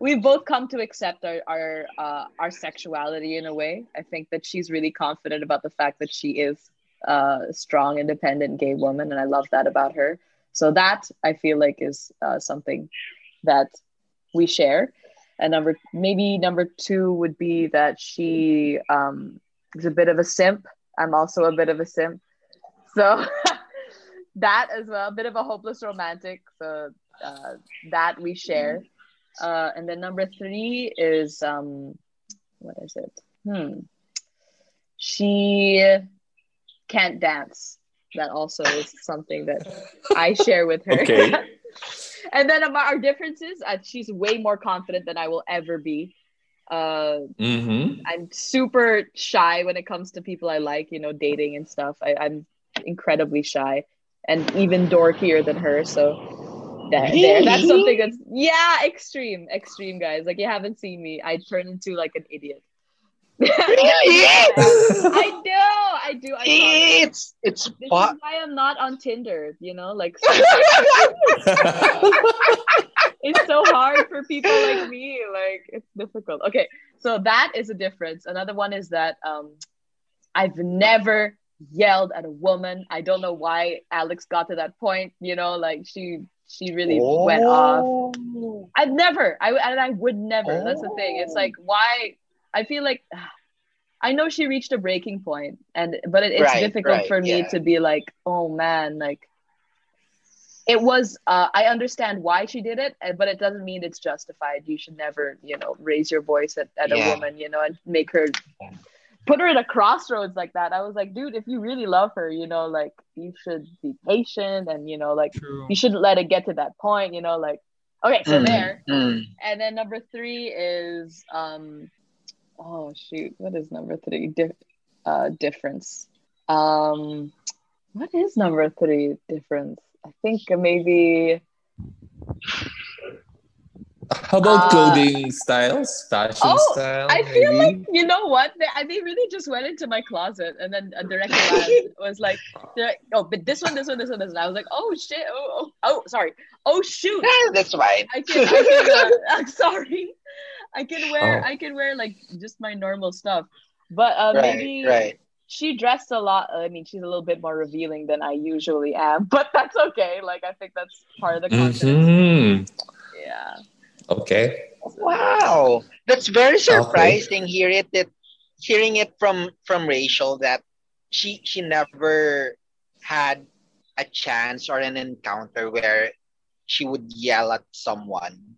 we both come to accept our our, uh, our sexuality in a way. I think that she's really confident about the fact that she is a strong, independent gay woman, and I love that about her. So that I feel like is uh, something that we share. And number maybe number two would be that she um, is a bit of a simp. I'm also a bit of a simp. So. That as well, a bit of a hopeless romantic, so uh, that we share. Uh, and then number three is, um, what is it? Hmm. She can't dance. That also is something that I share with her. Okay. And then about our differences, uh, she's way more confident than I will ever be. Uh, mm-hmm. I'm super shy when it comes to people I like, you know, dating and stuff. I, I'm incredibly shy. And even dorkier than her, so that, there. That's something that's yeah, extreme, extreme guys. Like you haven't seen me, I turn into like an idiot. Really? I do, I do. I it's it. it's. This pot- is why I'm not on Tinder. You know, like so- it's so hard for people like me. Like it's difficult. Okay, so that is a difference. Another one is that um, I've never. yelled at a woman. I don't know why Alex got to that point, you know, like she she really oh. went off. I've never I and I would never oh. That's the thing. It's like why I feel like I know she reached a breaking point and but it, it's right, difficult right, for me yeah. to be like, oh man, like it was uh, I understand why she did it, but it doesn't mean it's justified. You should never, you know, raise your voice at, at yeah. a woman, you know, and make her put her at a crossroads like that. I was like, dude, if you really love her, you know, like you should be patient and, you know, like True. You shouldn't let it get to that point, you know, like, okay, so mm, there. Mm. And then number three is, um, oh shoot, what is number three? Dif- uh, difference. Um, what is number three difference? I think maybe... How about clothing uh, styles, fashion oh, style? I feel maybe? Like, you know what? They, they really just went into my closet and then a direct line was like, like, oh, but this one, this one, this one, this one. I was like, oh, shit. Oh, oh, oh sorry. Oh, shoot. That's right. I can, I can, uh, I'm sorry. I can wear, oh. I can wear like just my normal stuff. But uh, right, maybe right. she dressed a lot. I mean, she's a little bit more revealing than I usually am, but that's okay. Like, I think that's part of the confidence. Mm-hmm. Yeah. Okay. Wow, that's very surprising. Okay. Hear it, that hearing it from, from Rachel that she she never had a chance or an encounter where she would yell at someone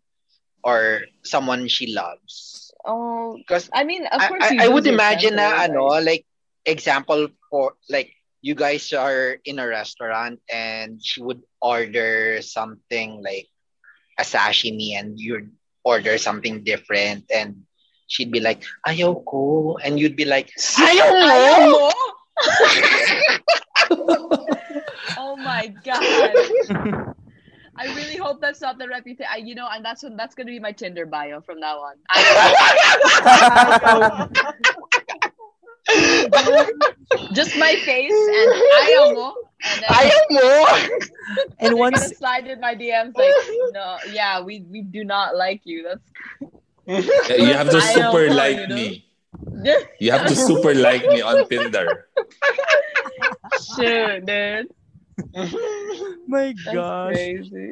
or someone she loves. Oh, because I mean, of course, I, I, I would imagine na ano like example for like you guys are in a restaurant and she would order something like. A sashimi and you'd order something different and she'd be like, ayaw ko. And you'd be like, ayaw mo? Oh my God. I really hope that's not the reputation. You know, and that's that's going to be my Tinder bio from now on. Just my face and ayaw mo. And then, I am more. And once slide in my D Ms, like, no, yeah, we, we do not like you. That's yeah, you have to I super like me. You have to super like me on Tinder. Sure, dude. My That's gosh. Crazy.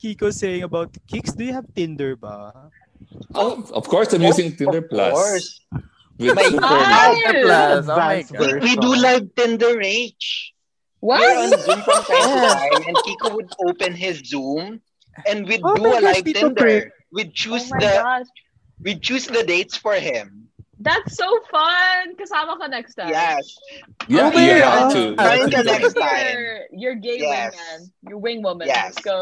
Kiko saying about Kicks, do you have Tinder ba? Oh, of course, I'm yes, using Tinder Plus. Of course. With Super Plus. Oh my God. We do live Tinder H. What? We're on Zoom from time to time, and Kiko would open his Zoom, and we'd oh do a live Tinder. Prick. We'd choose oh the gosh. we'd choose the dates for him. That's so fun. Kasama ka next time. Yes. Yeah, oh you have to. You have to next time. You're, you're gay yes. wingman. You're wingwoman. Yes. Let's go.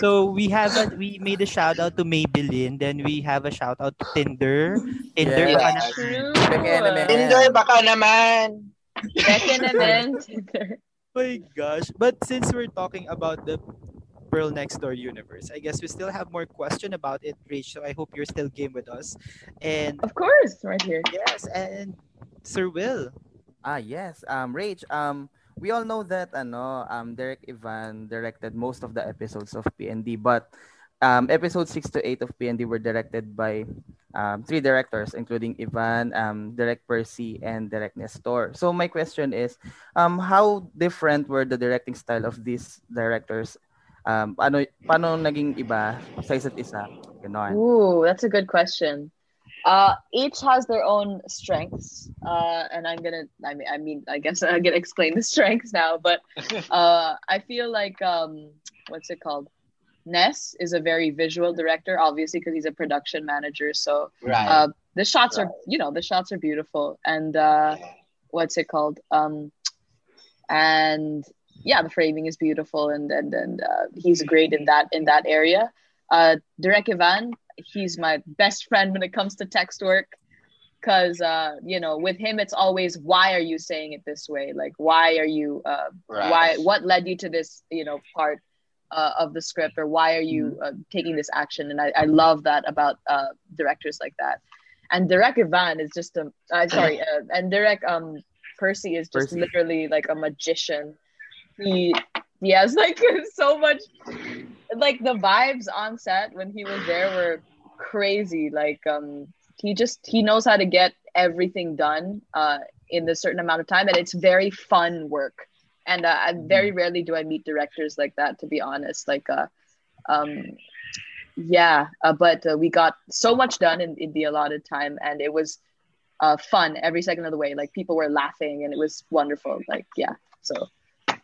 So we have a, we made a shout out to Maybelline, then we have a shout out to Tinder. Tinder yes. baka naman. Tinder baka naman. Baka naman. My gosh. But since we're talking about the Pearl Next Door universe, I guess we still have more question about it, Rach. So I hope you're still game with us. And of course, right here. Yes, and Sir Will. Ah yes. Um Rach, um we all know that ano, um, Derek Ivan directed most of the episodes of P N D, but um, episodes six to eight of P N D were directed by um, three directors, including Ivan, um, Derek Percy, and Derek Nestor. So my question is, um, how different were the directing style of these directors? Um, paano, paano naging iba sa isa't isa? Ganon. Ooh, that's a good question. Uh, each has their own strengths, uh, and I'm gonna. I mean, I mean, I guess I'm gonna explain the strengths now. But uh, I feel like um, what's it called? Ness is a very visual director, obviously, because he's a production manager. So right. uh, the shots right. are, you know, the shots are beautiful, and uh, what's it called? Um, and yeah, the framing is beautiful, and and and uh, he's great in that in that area. Uh, Derek Ivan. He's my best friend when it comes to text work, because uh, you know, with him it's always, why are you saying it this way? Like, why are you? Uh, right. Why? What led you to this? You know, part uh, of the script, or why are you uh, taking this action? And I, I love that about uh, directors like that. And Derek Ivan is just a uh, sorry, uh, and Derek um, Percy is just Percy. literally like a magician. He he has like so much, like the vibes on set when he was there were crazy. Like um he just he knows how to get everything done uh in a certain amount of time, and it's very fun work. And uh, I very rarely do I meet directors like that, to be honest. Like uh um yeah uh, but uh, we got so much done in, in the allotted time, and it was uh fun every second of the way. Like, people were laughing and it was wonderful. Like, yeah, so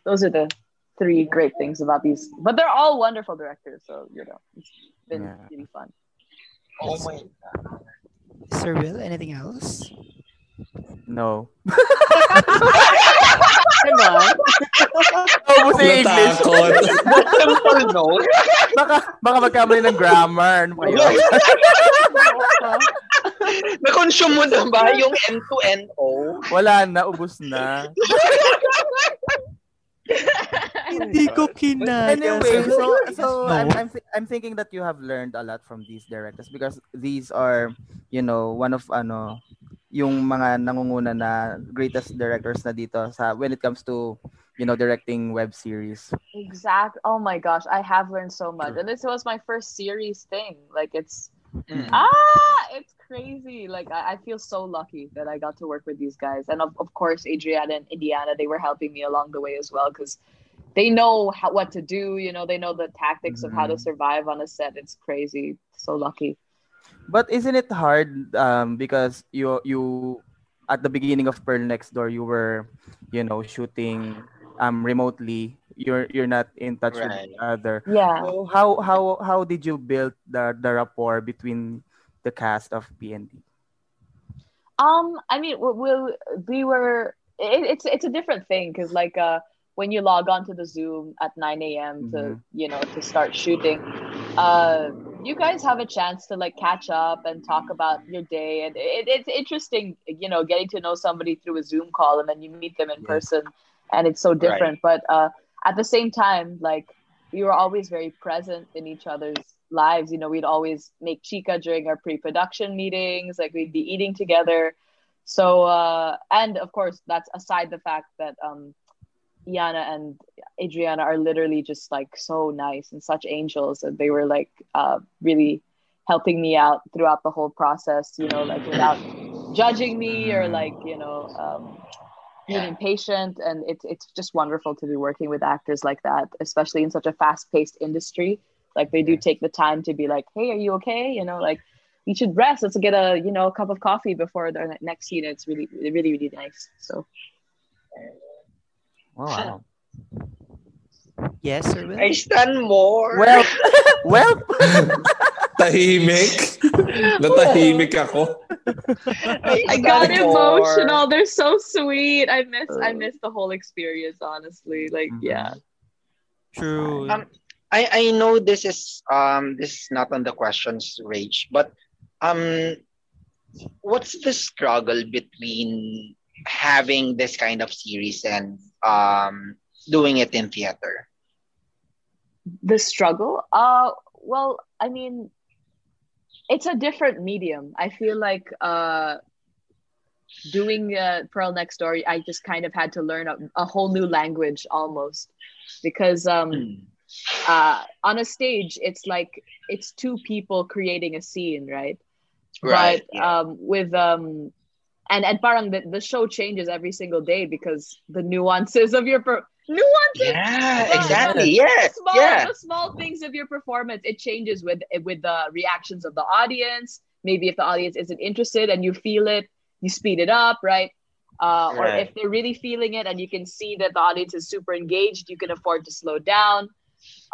those are the three great things about these, but they're all wonderful directors, so you know, it's been yeah. really fun. Oh my God. Sir Will, anything else? No. Come on. Oh, buti English. No. Baka, baka magkamali ng grammar. Ano kayo? Na-consume mo na ba yung N two N O? Wala na, ubus na. Hindi ko kinaya. Anyway, so, so no. I'm, I'm, th- I'm thinking that you have learned a lot from these directors, because these are, you know, one of ano yung mga nangunguna na greatest directors na dito sa when it comes to, you know, directing web series. Exactly. Oh my gosh, I have learned so much, and this was my first series thing. Like, it's mm. ah, it's crazy. Like, I, I feel so lucky that I got to work with these guys, and of, of course, Adriana and Indiana, they were helping me along the way as well, because they know how, what to do, you know, they know the tactics mm-hmm. of how to survive on a set. It's crazy. So lucky. But isn't it hard um, because you, you, at the beginning of Pearl Next Door, you were, you know, shooting um, remotely. You're, you're not in touch right. with each other. Yeah. So how, how, how did you build the, the rapport between the cast of P N D? Um, I mean, we, we, we were, it, it's, it's a different thing. Cause like, uh, when you log on to the Zoom at nine a.m. to, mm-hmm. you know, to start shooting, uh, you guys have a chance to like catch up and talk about your day. And it, it's interesting, you know, getting to know somebody through a Zoom call and then you meet them in yeah. person, and it's so different. Right. But uh, at the same time, like, we were always very present in each other's lives. You know, we'd always make chica during our pre-production meetings. Like, we'd be eating together. So, uh, and of course, that's aside the fact that, um, Yana and Adriana are literally just like so nice and such angels, and they were like uh, really helping me out throughout the whole process, you know, like without judging me or like, you know, um, being yeah. impatient. And it's it's just wonderful to be working with actors like that, especially in such a fast-paced industry. Like they do yeah. take the time to be like, hey, are you okay? You know, like you should rest. Let's get a, you know, a cup of coffee before the next scene. It's really, really, really nice. So. Wow. Yes, sir. I stand more. Well, well. Tahimik. Natahimik ako. I, I got more. Emotional. They're so sweet. I miss, uh, I miss the whole experience. Honestly, like, mm-hmm. yeah. True. Um, I, I know this is um this is not on the questions, Rach, but um, what's the struggle between having this kind of series and um. doing it in theater? The struggle? Uh, well, I mean, it's a different medium. I feel like uh, doing uh, Pearl Next Door, I just kind of had to learn a, a whole new language almost. Because um, mm. uh, on a stage, it's like, it's two people creating a scene, right? Right. But yeah. um, with... Um, and and parang the, the show changes every single day because the nuances of your... Per- Nuances. Yeah, well, exactly. Yes. Small, yeah. The small things of your performance, it changes with with the reactions of the audience. Maybe if the audience isn't interested and you feel it, you speed it up, right? Uh, right. Or if they're really feeling it and you can see that the audience is super engaged, you can afford to slow down.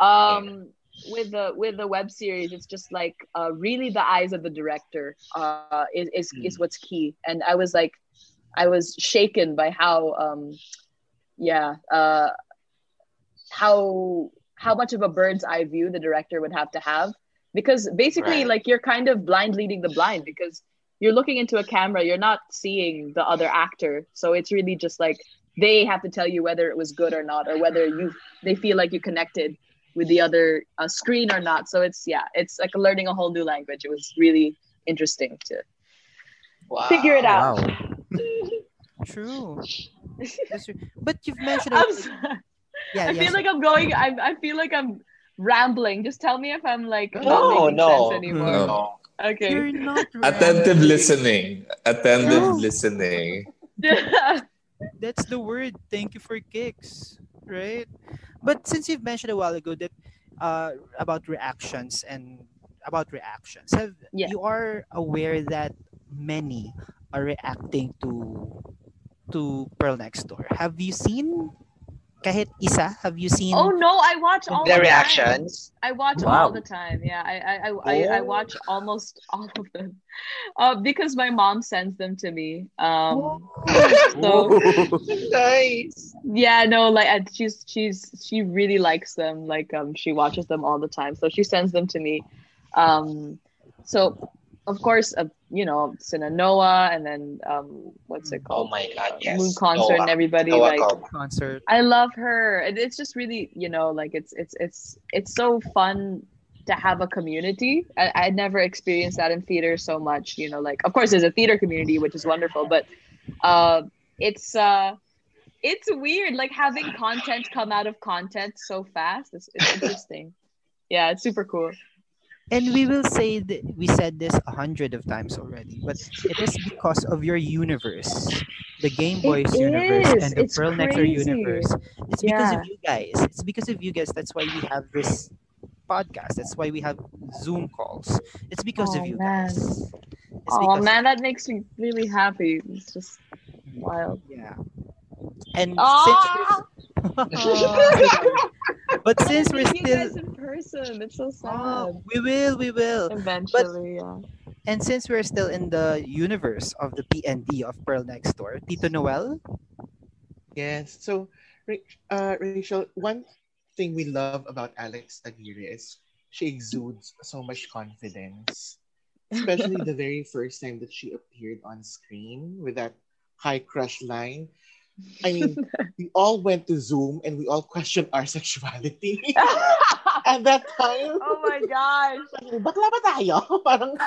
Um, with the with the web series, it's just like uh, really the eyes of the director uh, is is, mm. is what's key. And I was like, I was shaken by how. Um, Yeah, uh, how how much of a bird's eye view the director would have to have, because basically, right. like you're kind of blind leading the blind because you're looking into a camera, you're not seeing the other actor, so it's really just like they have to tell you whether it was good or not, or whether you they feel like you connected with the other uh, screen or not. So it's yeah, it's like learning a whole new language. It was really interesting to wow. figure it out. Wow. True. But you've mentioned it. Yeah, I yes. feel like I'm going I I feel like I'm rambling. Just tell me if I'm like not no, making no, sense anymore. No. Okay. You're not attentive listening. Attentive no. listening. Yeah. That's the word. Thank you for kicks. Right? But since you've mentioned a while ago that uh about reactions and about reactions, have yeah. you are aware that many are reacting to to Pearl Next Door. Have you seen kahit isa? Have you seen? Oh no, I watch all the, the reactions. Time. I watch wow. all the time. Yeah, I I I, oh. I I watch almost all of them, uh, because my mom sends them to me. Um, so nice. Yeah, no, like she's she's she really likes them. Like um, she watches them all the time, so she sends them to me. Um, so. Of course, uh, you know, Sinanoa, and then um, what's it called? Oh my God, yes. Moon Concert Noah. And everybody Noah like Cole. Concert. I love her. It, it's just really, you know, like it's it's it's it's so fun to have a community. I, I never experienced that in theater so much. You know, like of course there's a theater community which is wonderful, but uh, it's uh, it's weird like having content come out of content so fast. It's, it's interesting. Yeah, it's super cool. And we will say that we said this a hundred of times already, but it is because of your universe, the Game Boys universe and the Pearl Next Door universe. It's because of you guys. It's because of you guys. That's why we have this podcast. That's why we have Zoom calls. It's because of you guys. Oh man, that makes me really happy. It's just wild. Yeah. And oh! since oh. but since we're still in person, it's so sad. Oh, we will, we will eventually. But, yeah. And since we're still in the universe of the P N D of Pearl Next Door, Tito Noel. Yes. So, uh, Rachel, one thing we love about Alex Aguirre is she exudes so much confidence, especially the very first time that she appeared on screen with that high crush line. I mean, we all went to Zoom and we all questioned our sexuality at that time. Oh my gosh. Bakla ba tayo? Parang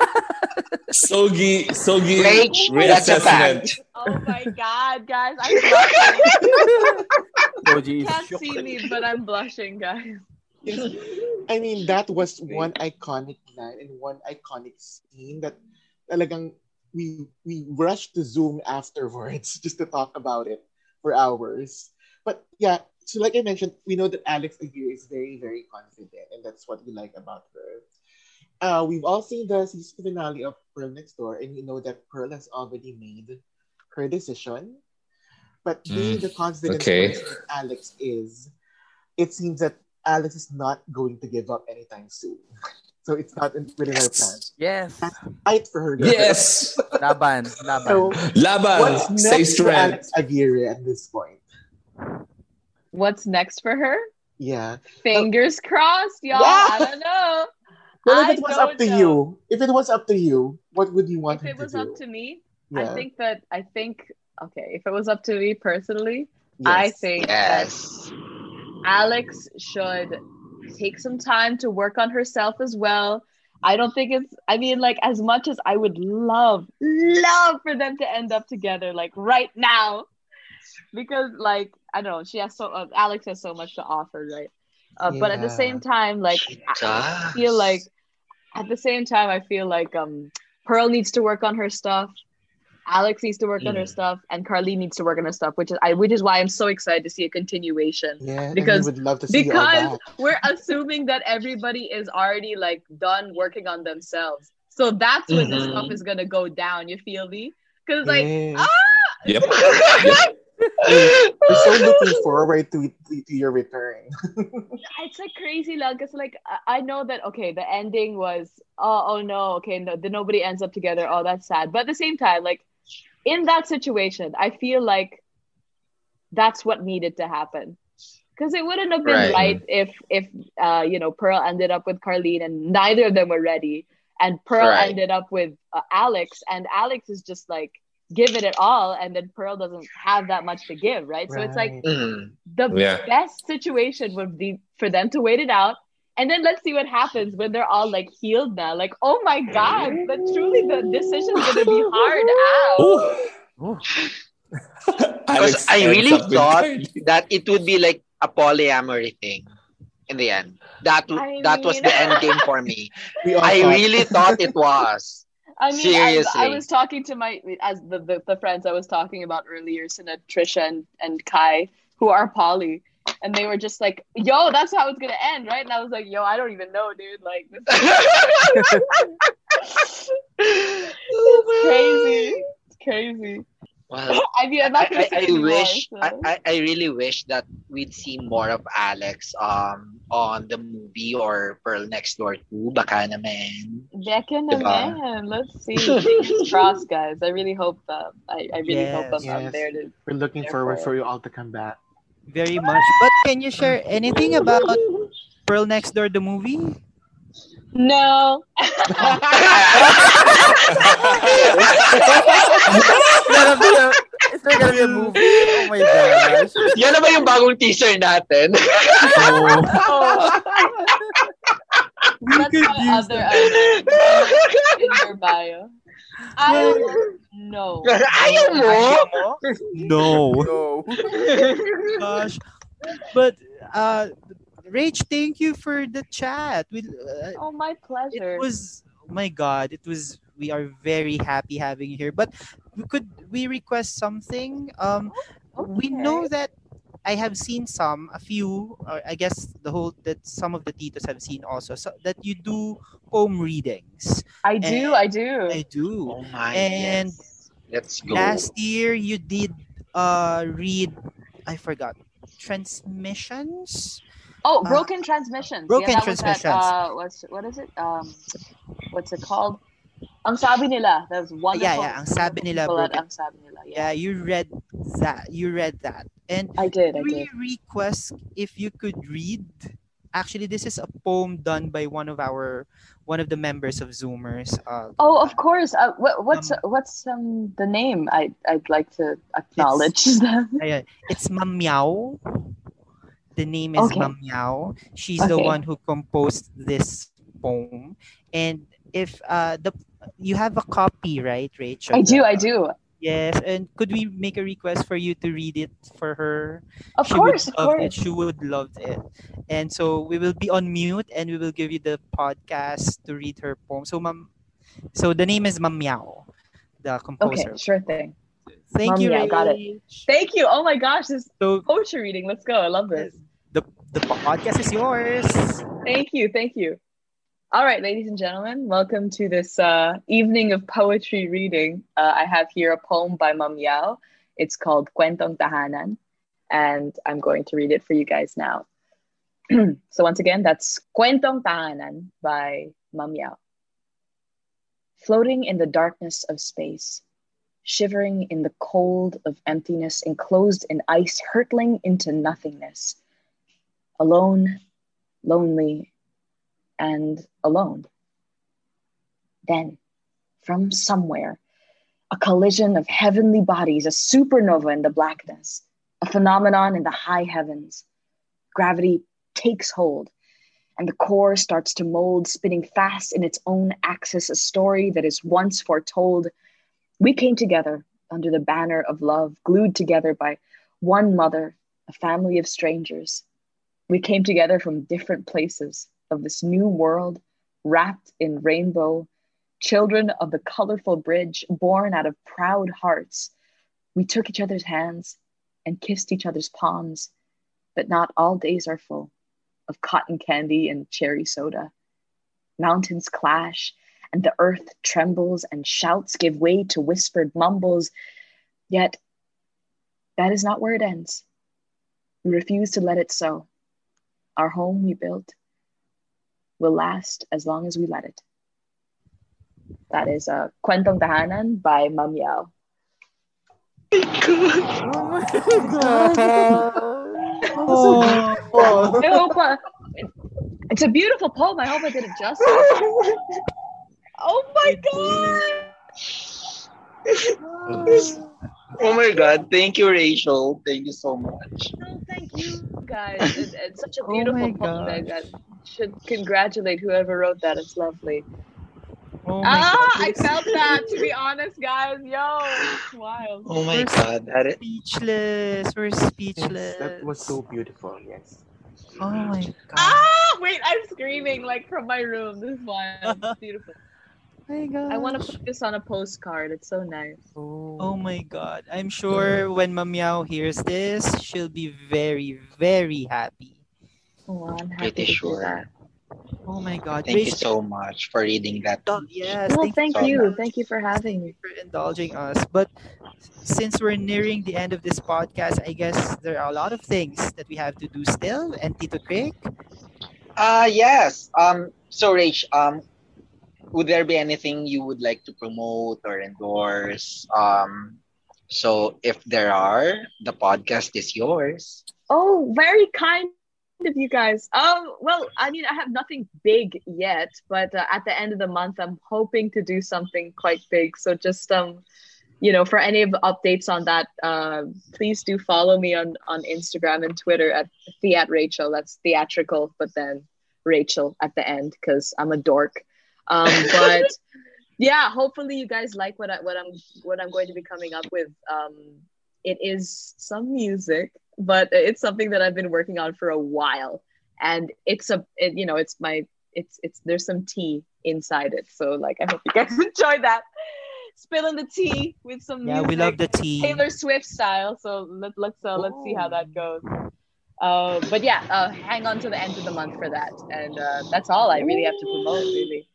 Sogi, Sogi reassessment. Oh my God, guys. I'm blushing. You can't see me, but I'm blushing, guys. I mean, that was one iconic line and one iconic scene that talagang we we rushed to Zoom afterwards just to talk about it for hours. But yeah, so like I mentioned, we know that Alex Aguirre is very, very confident, and that's what we like about her. Uh, we've all seen the season finale of Pearl Next Door, and we know that Pearl has already made her decision. But being mm, the confident okay. person Alex is, it seems that Alex is not going to give up anytime soon. So it's not within yes. her plan. Yes. That's right for her. Yes. Laban. Laban. So Laban. What's next Stay for strength. Alex Aguirre at this point? What's next for her? Yeah. Fingers uh, crossed, y'all. Yeah. I don't know. Well, if it was up to know. you, if it was up to you, what would you want to do? If it was to up to me, yeah. I think that, I think, okay, if it was up to me personally, yes. I think yes. that Alex should take some time to work on herself as well. I don't think it's, I mean, like, as much as I would love, love for them to end up together, like, right now, because, like, I don't know, she has so, uh, Alex has so much to offer, right? Uh, yeah. But at the same time, like, I feel like, At the same time, I feel like um, Pearl needs to work on her stuff, Alex needs to work yeah. on her stuff, and Carlene needs to work on her stuff, which is I, which is why I'm so excited to see a continuation. Yeah, because and we would love to see because we're assuming that everybody is already like done working on themselves, so that's when mm-hmm. the stuff is gonna go down. You feel me? Because like yeah. ah, yep. yep. I mean, we're so looking forward to, to, to your return. It's like crazy, like, because like I know that okay, the ending was oh, oh no, okay, no, the, nobody ends up together. Oh, that's sad. But at the same time, like in that situation, I feel like that's what needed to happen because it wouldn't have been right, right if if uh, you know Pearl ended up with Carlene and neither of them were ready, and Pearl right. ended up with uh, Alex, and Alex is just like. Give it at all, and then Pearl doesn't have that much to give, right? right. So it's like mm. the yeah. best situation would be for them to wait it out, and then let's see what happens when they're all like healed now. Like, oh my god, but truly the decision's gonna be hard out. Because I really thought that it would be like a polyamory thing in the end. That w- I mean... that was the end game for me. I thought. really thought it was. I mean, I, I was talking to my as the, the, the friends I was talking about earlier, Sina, Trisha, and, and Kai, who are poly, and they were just like, "Yo, that's how it's gonna end, right?" And I was like, "Yo, I don't even know, dude. Like, this is crazy. It's crazy." Well, I mean, I'm not gonna I, I, I wish more, so. I, I really wish that we'd see more of Alex um on the movie or Pearl Next Door too. Baka naman. Baka naman. Let's see. Fingers crossed, guys. I really hope that I, I really yes, hope that yes. I'm there to. We're looking forward for you all to come back. Very much. But can you share anything about Pearl Next Door the movie? No. Is there gonna be a movie? Oh my gosh. Yan na ba yung bagong teaser natin? Oh. That's my other idea in your bio. I don't know. Ayaw mo? No. No. Gosh. But, uh, Rach, thank you for the chat. We, uh, oh, my pleasure. It was, oh my God, it was, we are very happy having you here. But could we request something? Um, okay. We know that I have seen some, a few, or I guess the whole, that some of the titos have seen also, so that you do poem readings. I do, I do. I do. Oh my, and yes. Let's go. Last year you did uh, read, I forgot, Transmissions? Oh, broken uh, transmissions. Broken yeah, transmissions. At, uh, what's what is it? Um, what's it called? Ang sabi nila. That's wonderful. Yeah, yeah. Ang sabi nila. Ang sabi nila. Yeah. yeah, you read that. You read that, and I did. I did. We request if you could read. Actually, this is a poem done by one of our one of the members of Zoomers. Uh, oh, of course. Uh, what, what's um, what's um the name? I I'd like to acknowledge them. It's, it's Mam Yao. The name is okay. Mam Yao. She's okay. the one who composed this poem. And if uh, the you have a copy, right, Rachel? I do, I do. Yes, and could we make a request for you to read it for her? Of she course, of course. It. She would love it. And so we will be on mute and we will give you the podcast to read her poem. So, Mam, so the name is Mam Yao, the composer. Okay, sure thing. Thank Mom, you. Yeah, I got it. Thank you. Oh my gosh, this so, poetry reading. Let's go. I love this. The the podcast is yours. Thank you. Thank you. All right, ladies and gentlemen, welcome to this uh, evening of poetry reading. Uh, I have here a poem by Mam Yao. It's called Kwentong Tahanan, and I'm going to read it for you guys now. So once again, that's Kwentong Tahanan by Mam Yao. Floating in the darkness of space, shivering in the cold of emptiness, enclosed in ice, hurtling into nothingness. Alone, lonely, and alone. Then, from somewhere, a collision of heavenly bodies, a supernova in the blackness, a phenomenon in the high heavens. Gravity takes hold, and the core starts to mold, spinning fast in its own axis, a story that is once foretold. We came together under the banner of love, glued together by one mother, a family of strangers. We came together from different places of this new world, wrapped in rainbow, children of the colorful bridge, born out of proud hearts. We took each other's hands and kissed each other's palms, but not all days are full of cotton candy and cherry soda. Mountains clash, and the earth trembles, and shouts give way to whispered mumbles. Yet, that is not where it ends. We refuse to let it so. Our home we built will last as long as we let it. That is uh, Kwentong Tahanan by Mam Yao. Oh my God. Oh my God. Oh. Oh. I hope, uh, it's a beautiful poem. I hope I did it justice. Oh my God. Oh my God. Thank you, Rachel. Thank you so much. No, thank you, guys. It, it's such a beautiful oh poem. I got. Should congratulate whoever wrote that. It's lovely. Oh my ah, God. I felt that, to be honest, guys. Yo, it's wild. Oh my We're God. That speechless. We're speechless. Yes, that was so beautiful. Yes. Oh my God. Ah, wait, I'm screaming like from my room. This is wild. It's beautiful. Oh my God. I want to put this on a postcard. It's so nice. Oh, oh my God. I'm sure when Mam Yao hears this, she'll be very, very happy. Oh, I'm happy pretty sure. Oh my God. Thank Rachel. You so much for reading that. Yes. Well, thank, thank you. So you. Thank you for having me. For indulging us. But since we're nearing the end of this podcast, I guess there are a lot of things that we have to do still. And Tito Craig? Uh, yes. Um. So, Rach, um, would there be anything you would like to promote or endorse? Um. So, if there are, the podcast is yours. Oh, very kind of you guys. Oh, well, I mean, I have nothing big yet, but uh, at the end of the month, I'm hoping to do something quite big. So just, um, you know, for any of the updates on that, uh, please do follow me on, on Instagram and Twitter at Theat Rachel. That's theatrical, but then Rachel at the end, because I'm a dork. Um, but yeah, hopefully you guys like what, I, what, I'm, what I'm going to be coming up with. Um, it is some music, but it's something that I've been working on for a while, and it's a, it, you know, it's my, it's, it's, there's some tea inside it. So like, I hope you guys enjoy that. Spilling the tea with some yeah, music. We love the tea. Taylor Swift style. So let, let's, uh, let's see how that goes. Uh, but yeah, uh, hang on to the end of the month for that. And uh, that's all I really have to promote, really.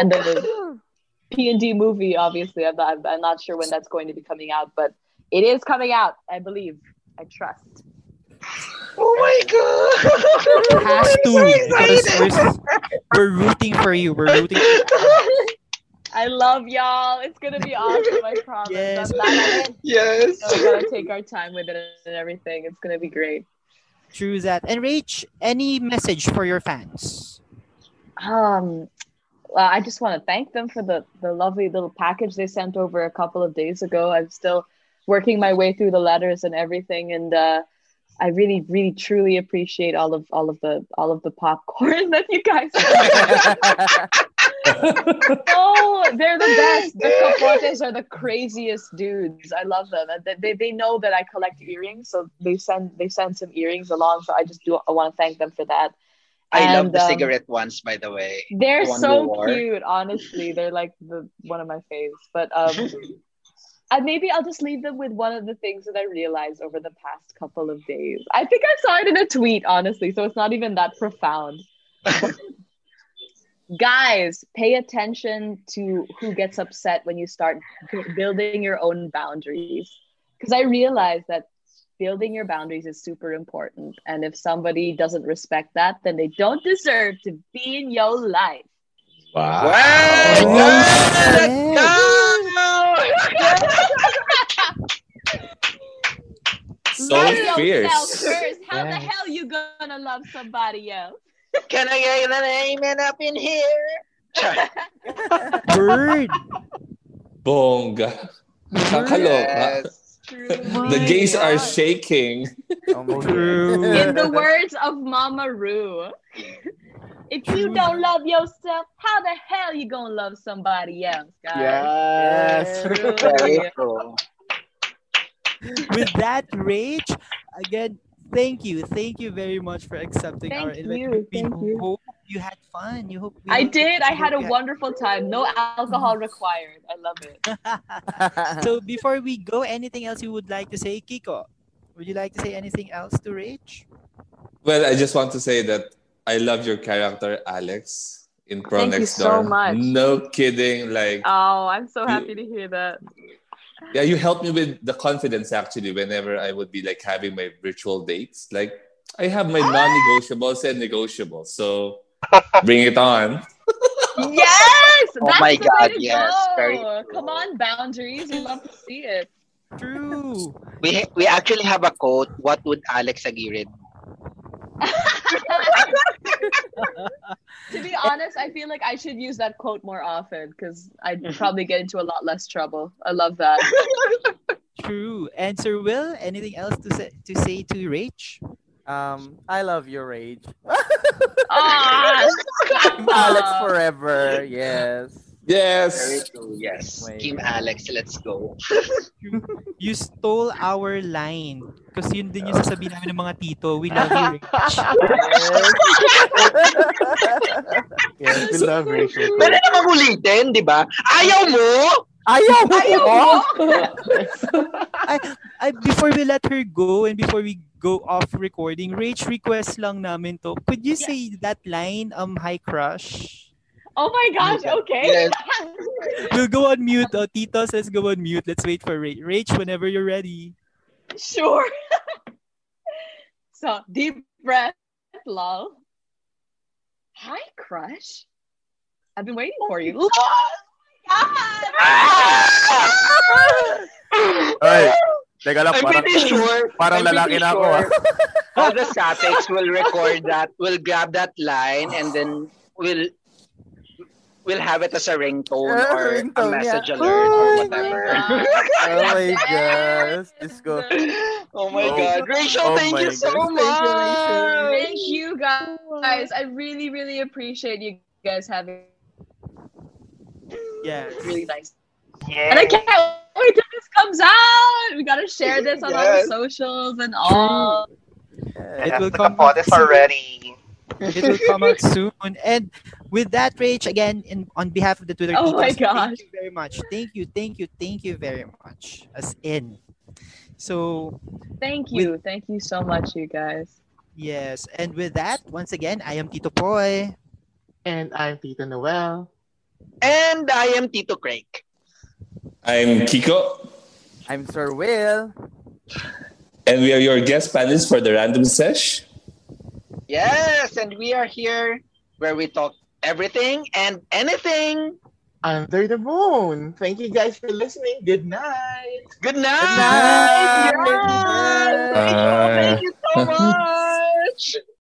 And then the P and D movie, obviously, I'm not, I'm not sure when that's going to be coming out, but it is coming out, I believe. I trust. Oh my God! It has to. We're, so we're rooting for you. We're rooting for you. I love y'all. It's gonna be awesome. I promise. Yes. I'm yes. So we gotta take our time with it and everything. It's gonna be great. True that. And Rach, any message for your fans? Um. Well, I just want to thank them for the the lovely little package they sent over a couple of days ago. I'm still working my way through the letters and everything, and uh, I really, really, truly appreciate all of all of the all of the popcorn that you guys. Oh, they're the best. The capotes are the craziest dudes. I love them. And they they know that I collect earrings, so they send they send some earrings along. So I just do I want to thank them for that. I and, love the um, cigarette ones, by the way. They're the so cute, honestly. They're like the one of my faves. But um, I, maybe I'll just leave them with one of the things that I realized over the past couple of days. I think I saw it in a tweet, honestly, so it's not even that profound. Guys, pay attention to who gets upset when you start b- building your own boundaries. Because I realized that building your boundaries is super important. And if somebody doesn't respect that, then they don't deserve to be in your life. Wow. Wow. Wow. So fierce. How yeah. the hell you gonna love somebody else? Can I get an amen up in here? Bird. Bonga. Yes. The gays God. Are shaking. Oh my God. In the words of Mama Roo, if you don't love yourself, how the hell are you gonna love somebody else, guys? Yes. Yes. Cool. With that, Rach, again, thank you. Thank you very much for accepting thank our invitation. Thank you. Hope you had fun. You hope I did. I had a wonderful time. No alcohol required. I love it. So before we go, anything else you would like to say, Kiko? Would you like to say anything else to Rach? Well, I just want to say that I love your character, Alex, in Pearl Next Door. Thank you so much. No kidding. Like oh, I'm so happy you, to hear that. Yeah, you helped me with the confidence actually whenever I would be like having my virtual dates. Like I have my non-negotiables and negotiables. So bring it on. Yes! That's oh my the God, way to yes. Go. Very cool. Come on, boundaries. We love to see it. True. We we actually have a quote. What would Alex Aguirre do? To be honest, I feel like I should use that quote more often because I'd probably get into a lot less trouble. I love that. True. And Sir Will, anything else to say to say to Rach? Um, I love your Rach. Alex forever. Yes. Yes. Yes. Wait. Team Alex, let's go. You, you stole our line. Kasi yun din yung sasabihin namin ng mga tito. We love you, Rach. Yes, we love Rach. Pwede naman ulitin, di ba? Ayaw mo! Ayaw mo! Ayaw mo! I, I, before we let her go and before we go off recording, Rach, request lang namin to. Could you yes. say that line, um, hi crush? Oh my gosh, okay. Yes. We'll go on mute. Oh, Titos, let's go on mute. Let's wait for Rach. Rach, whenever you're ready. Sure. So, deep breath, love. Hi, crush. I've been waiting for you. Oh my God! Hey, teka lang, I'm parang, pretty sure. Parang I'm lalaki pretty na sure. ako. All the Satex will record that, will grab that line, and then we'll... We'll have it as a ringtone uh, or ringtone, a message yeah. alert oh, or whatever. Yeah. Oh my gosh. Let's go. Oh my oh, God. Rachel, oh thank you God. So much. Thank you, guys. guys. I really, really appreciate you guys having yeah, it's really nice. Yeah. And I can't wait till this comes out. We got to share this on yes. all the socials and all. Yeah, it will come out this already. It will come out soon. And with that, Rach, again, in, on behalf of the Twitter oh my gosh. Thank you very much. Thank you, thank you, thank you very much. As in. So, thank you. With, thank you so much, you guys. Yes. And with that, once again, I am Tito Poy. And I'm Tito Noel. And I am Tito Craig. I'm Kiko. I'm Sir Will. And we are your guest panelists for the Random Sesh. Yes, and we are here where we talk everything and anything under the moon. Thank you guys for listening. Good night. Good night. Good night. Good night. Good night. Good night. Thank you so much.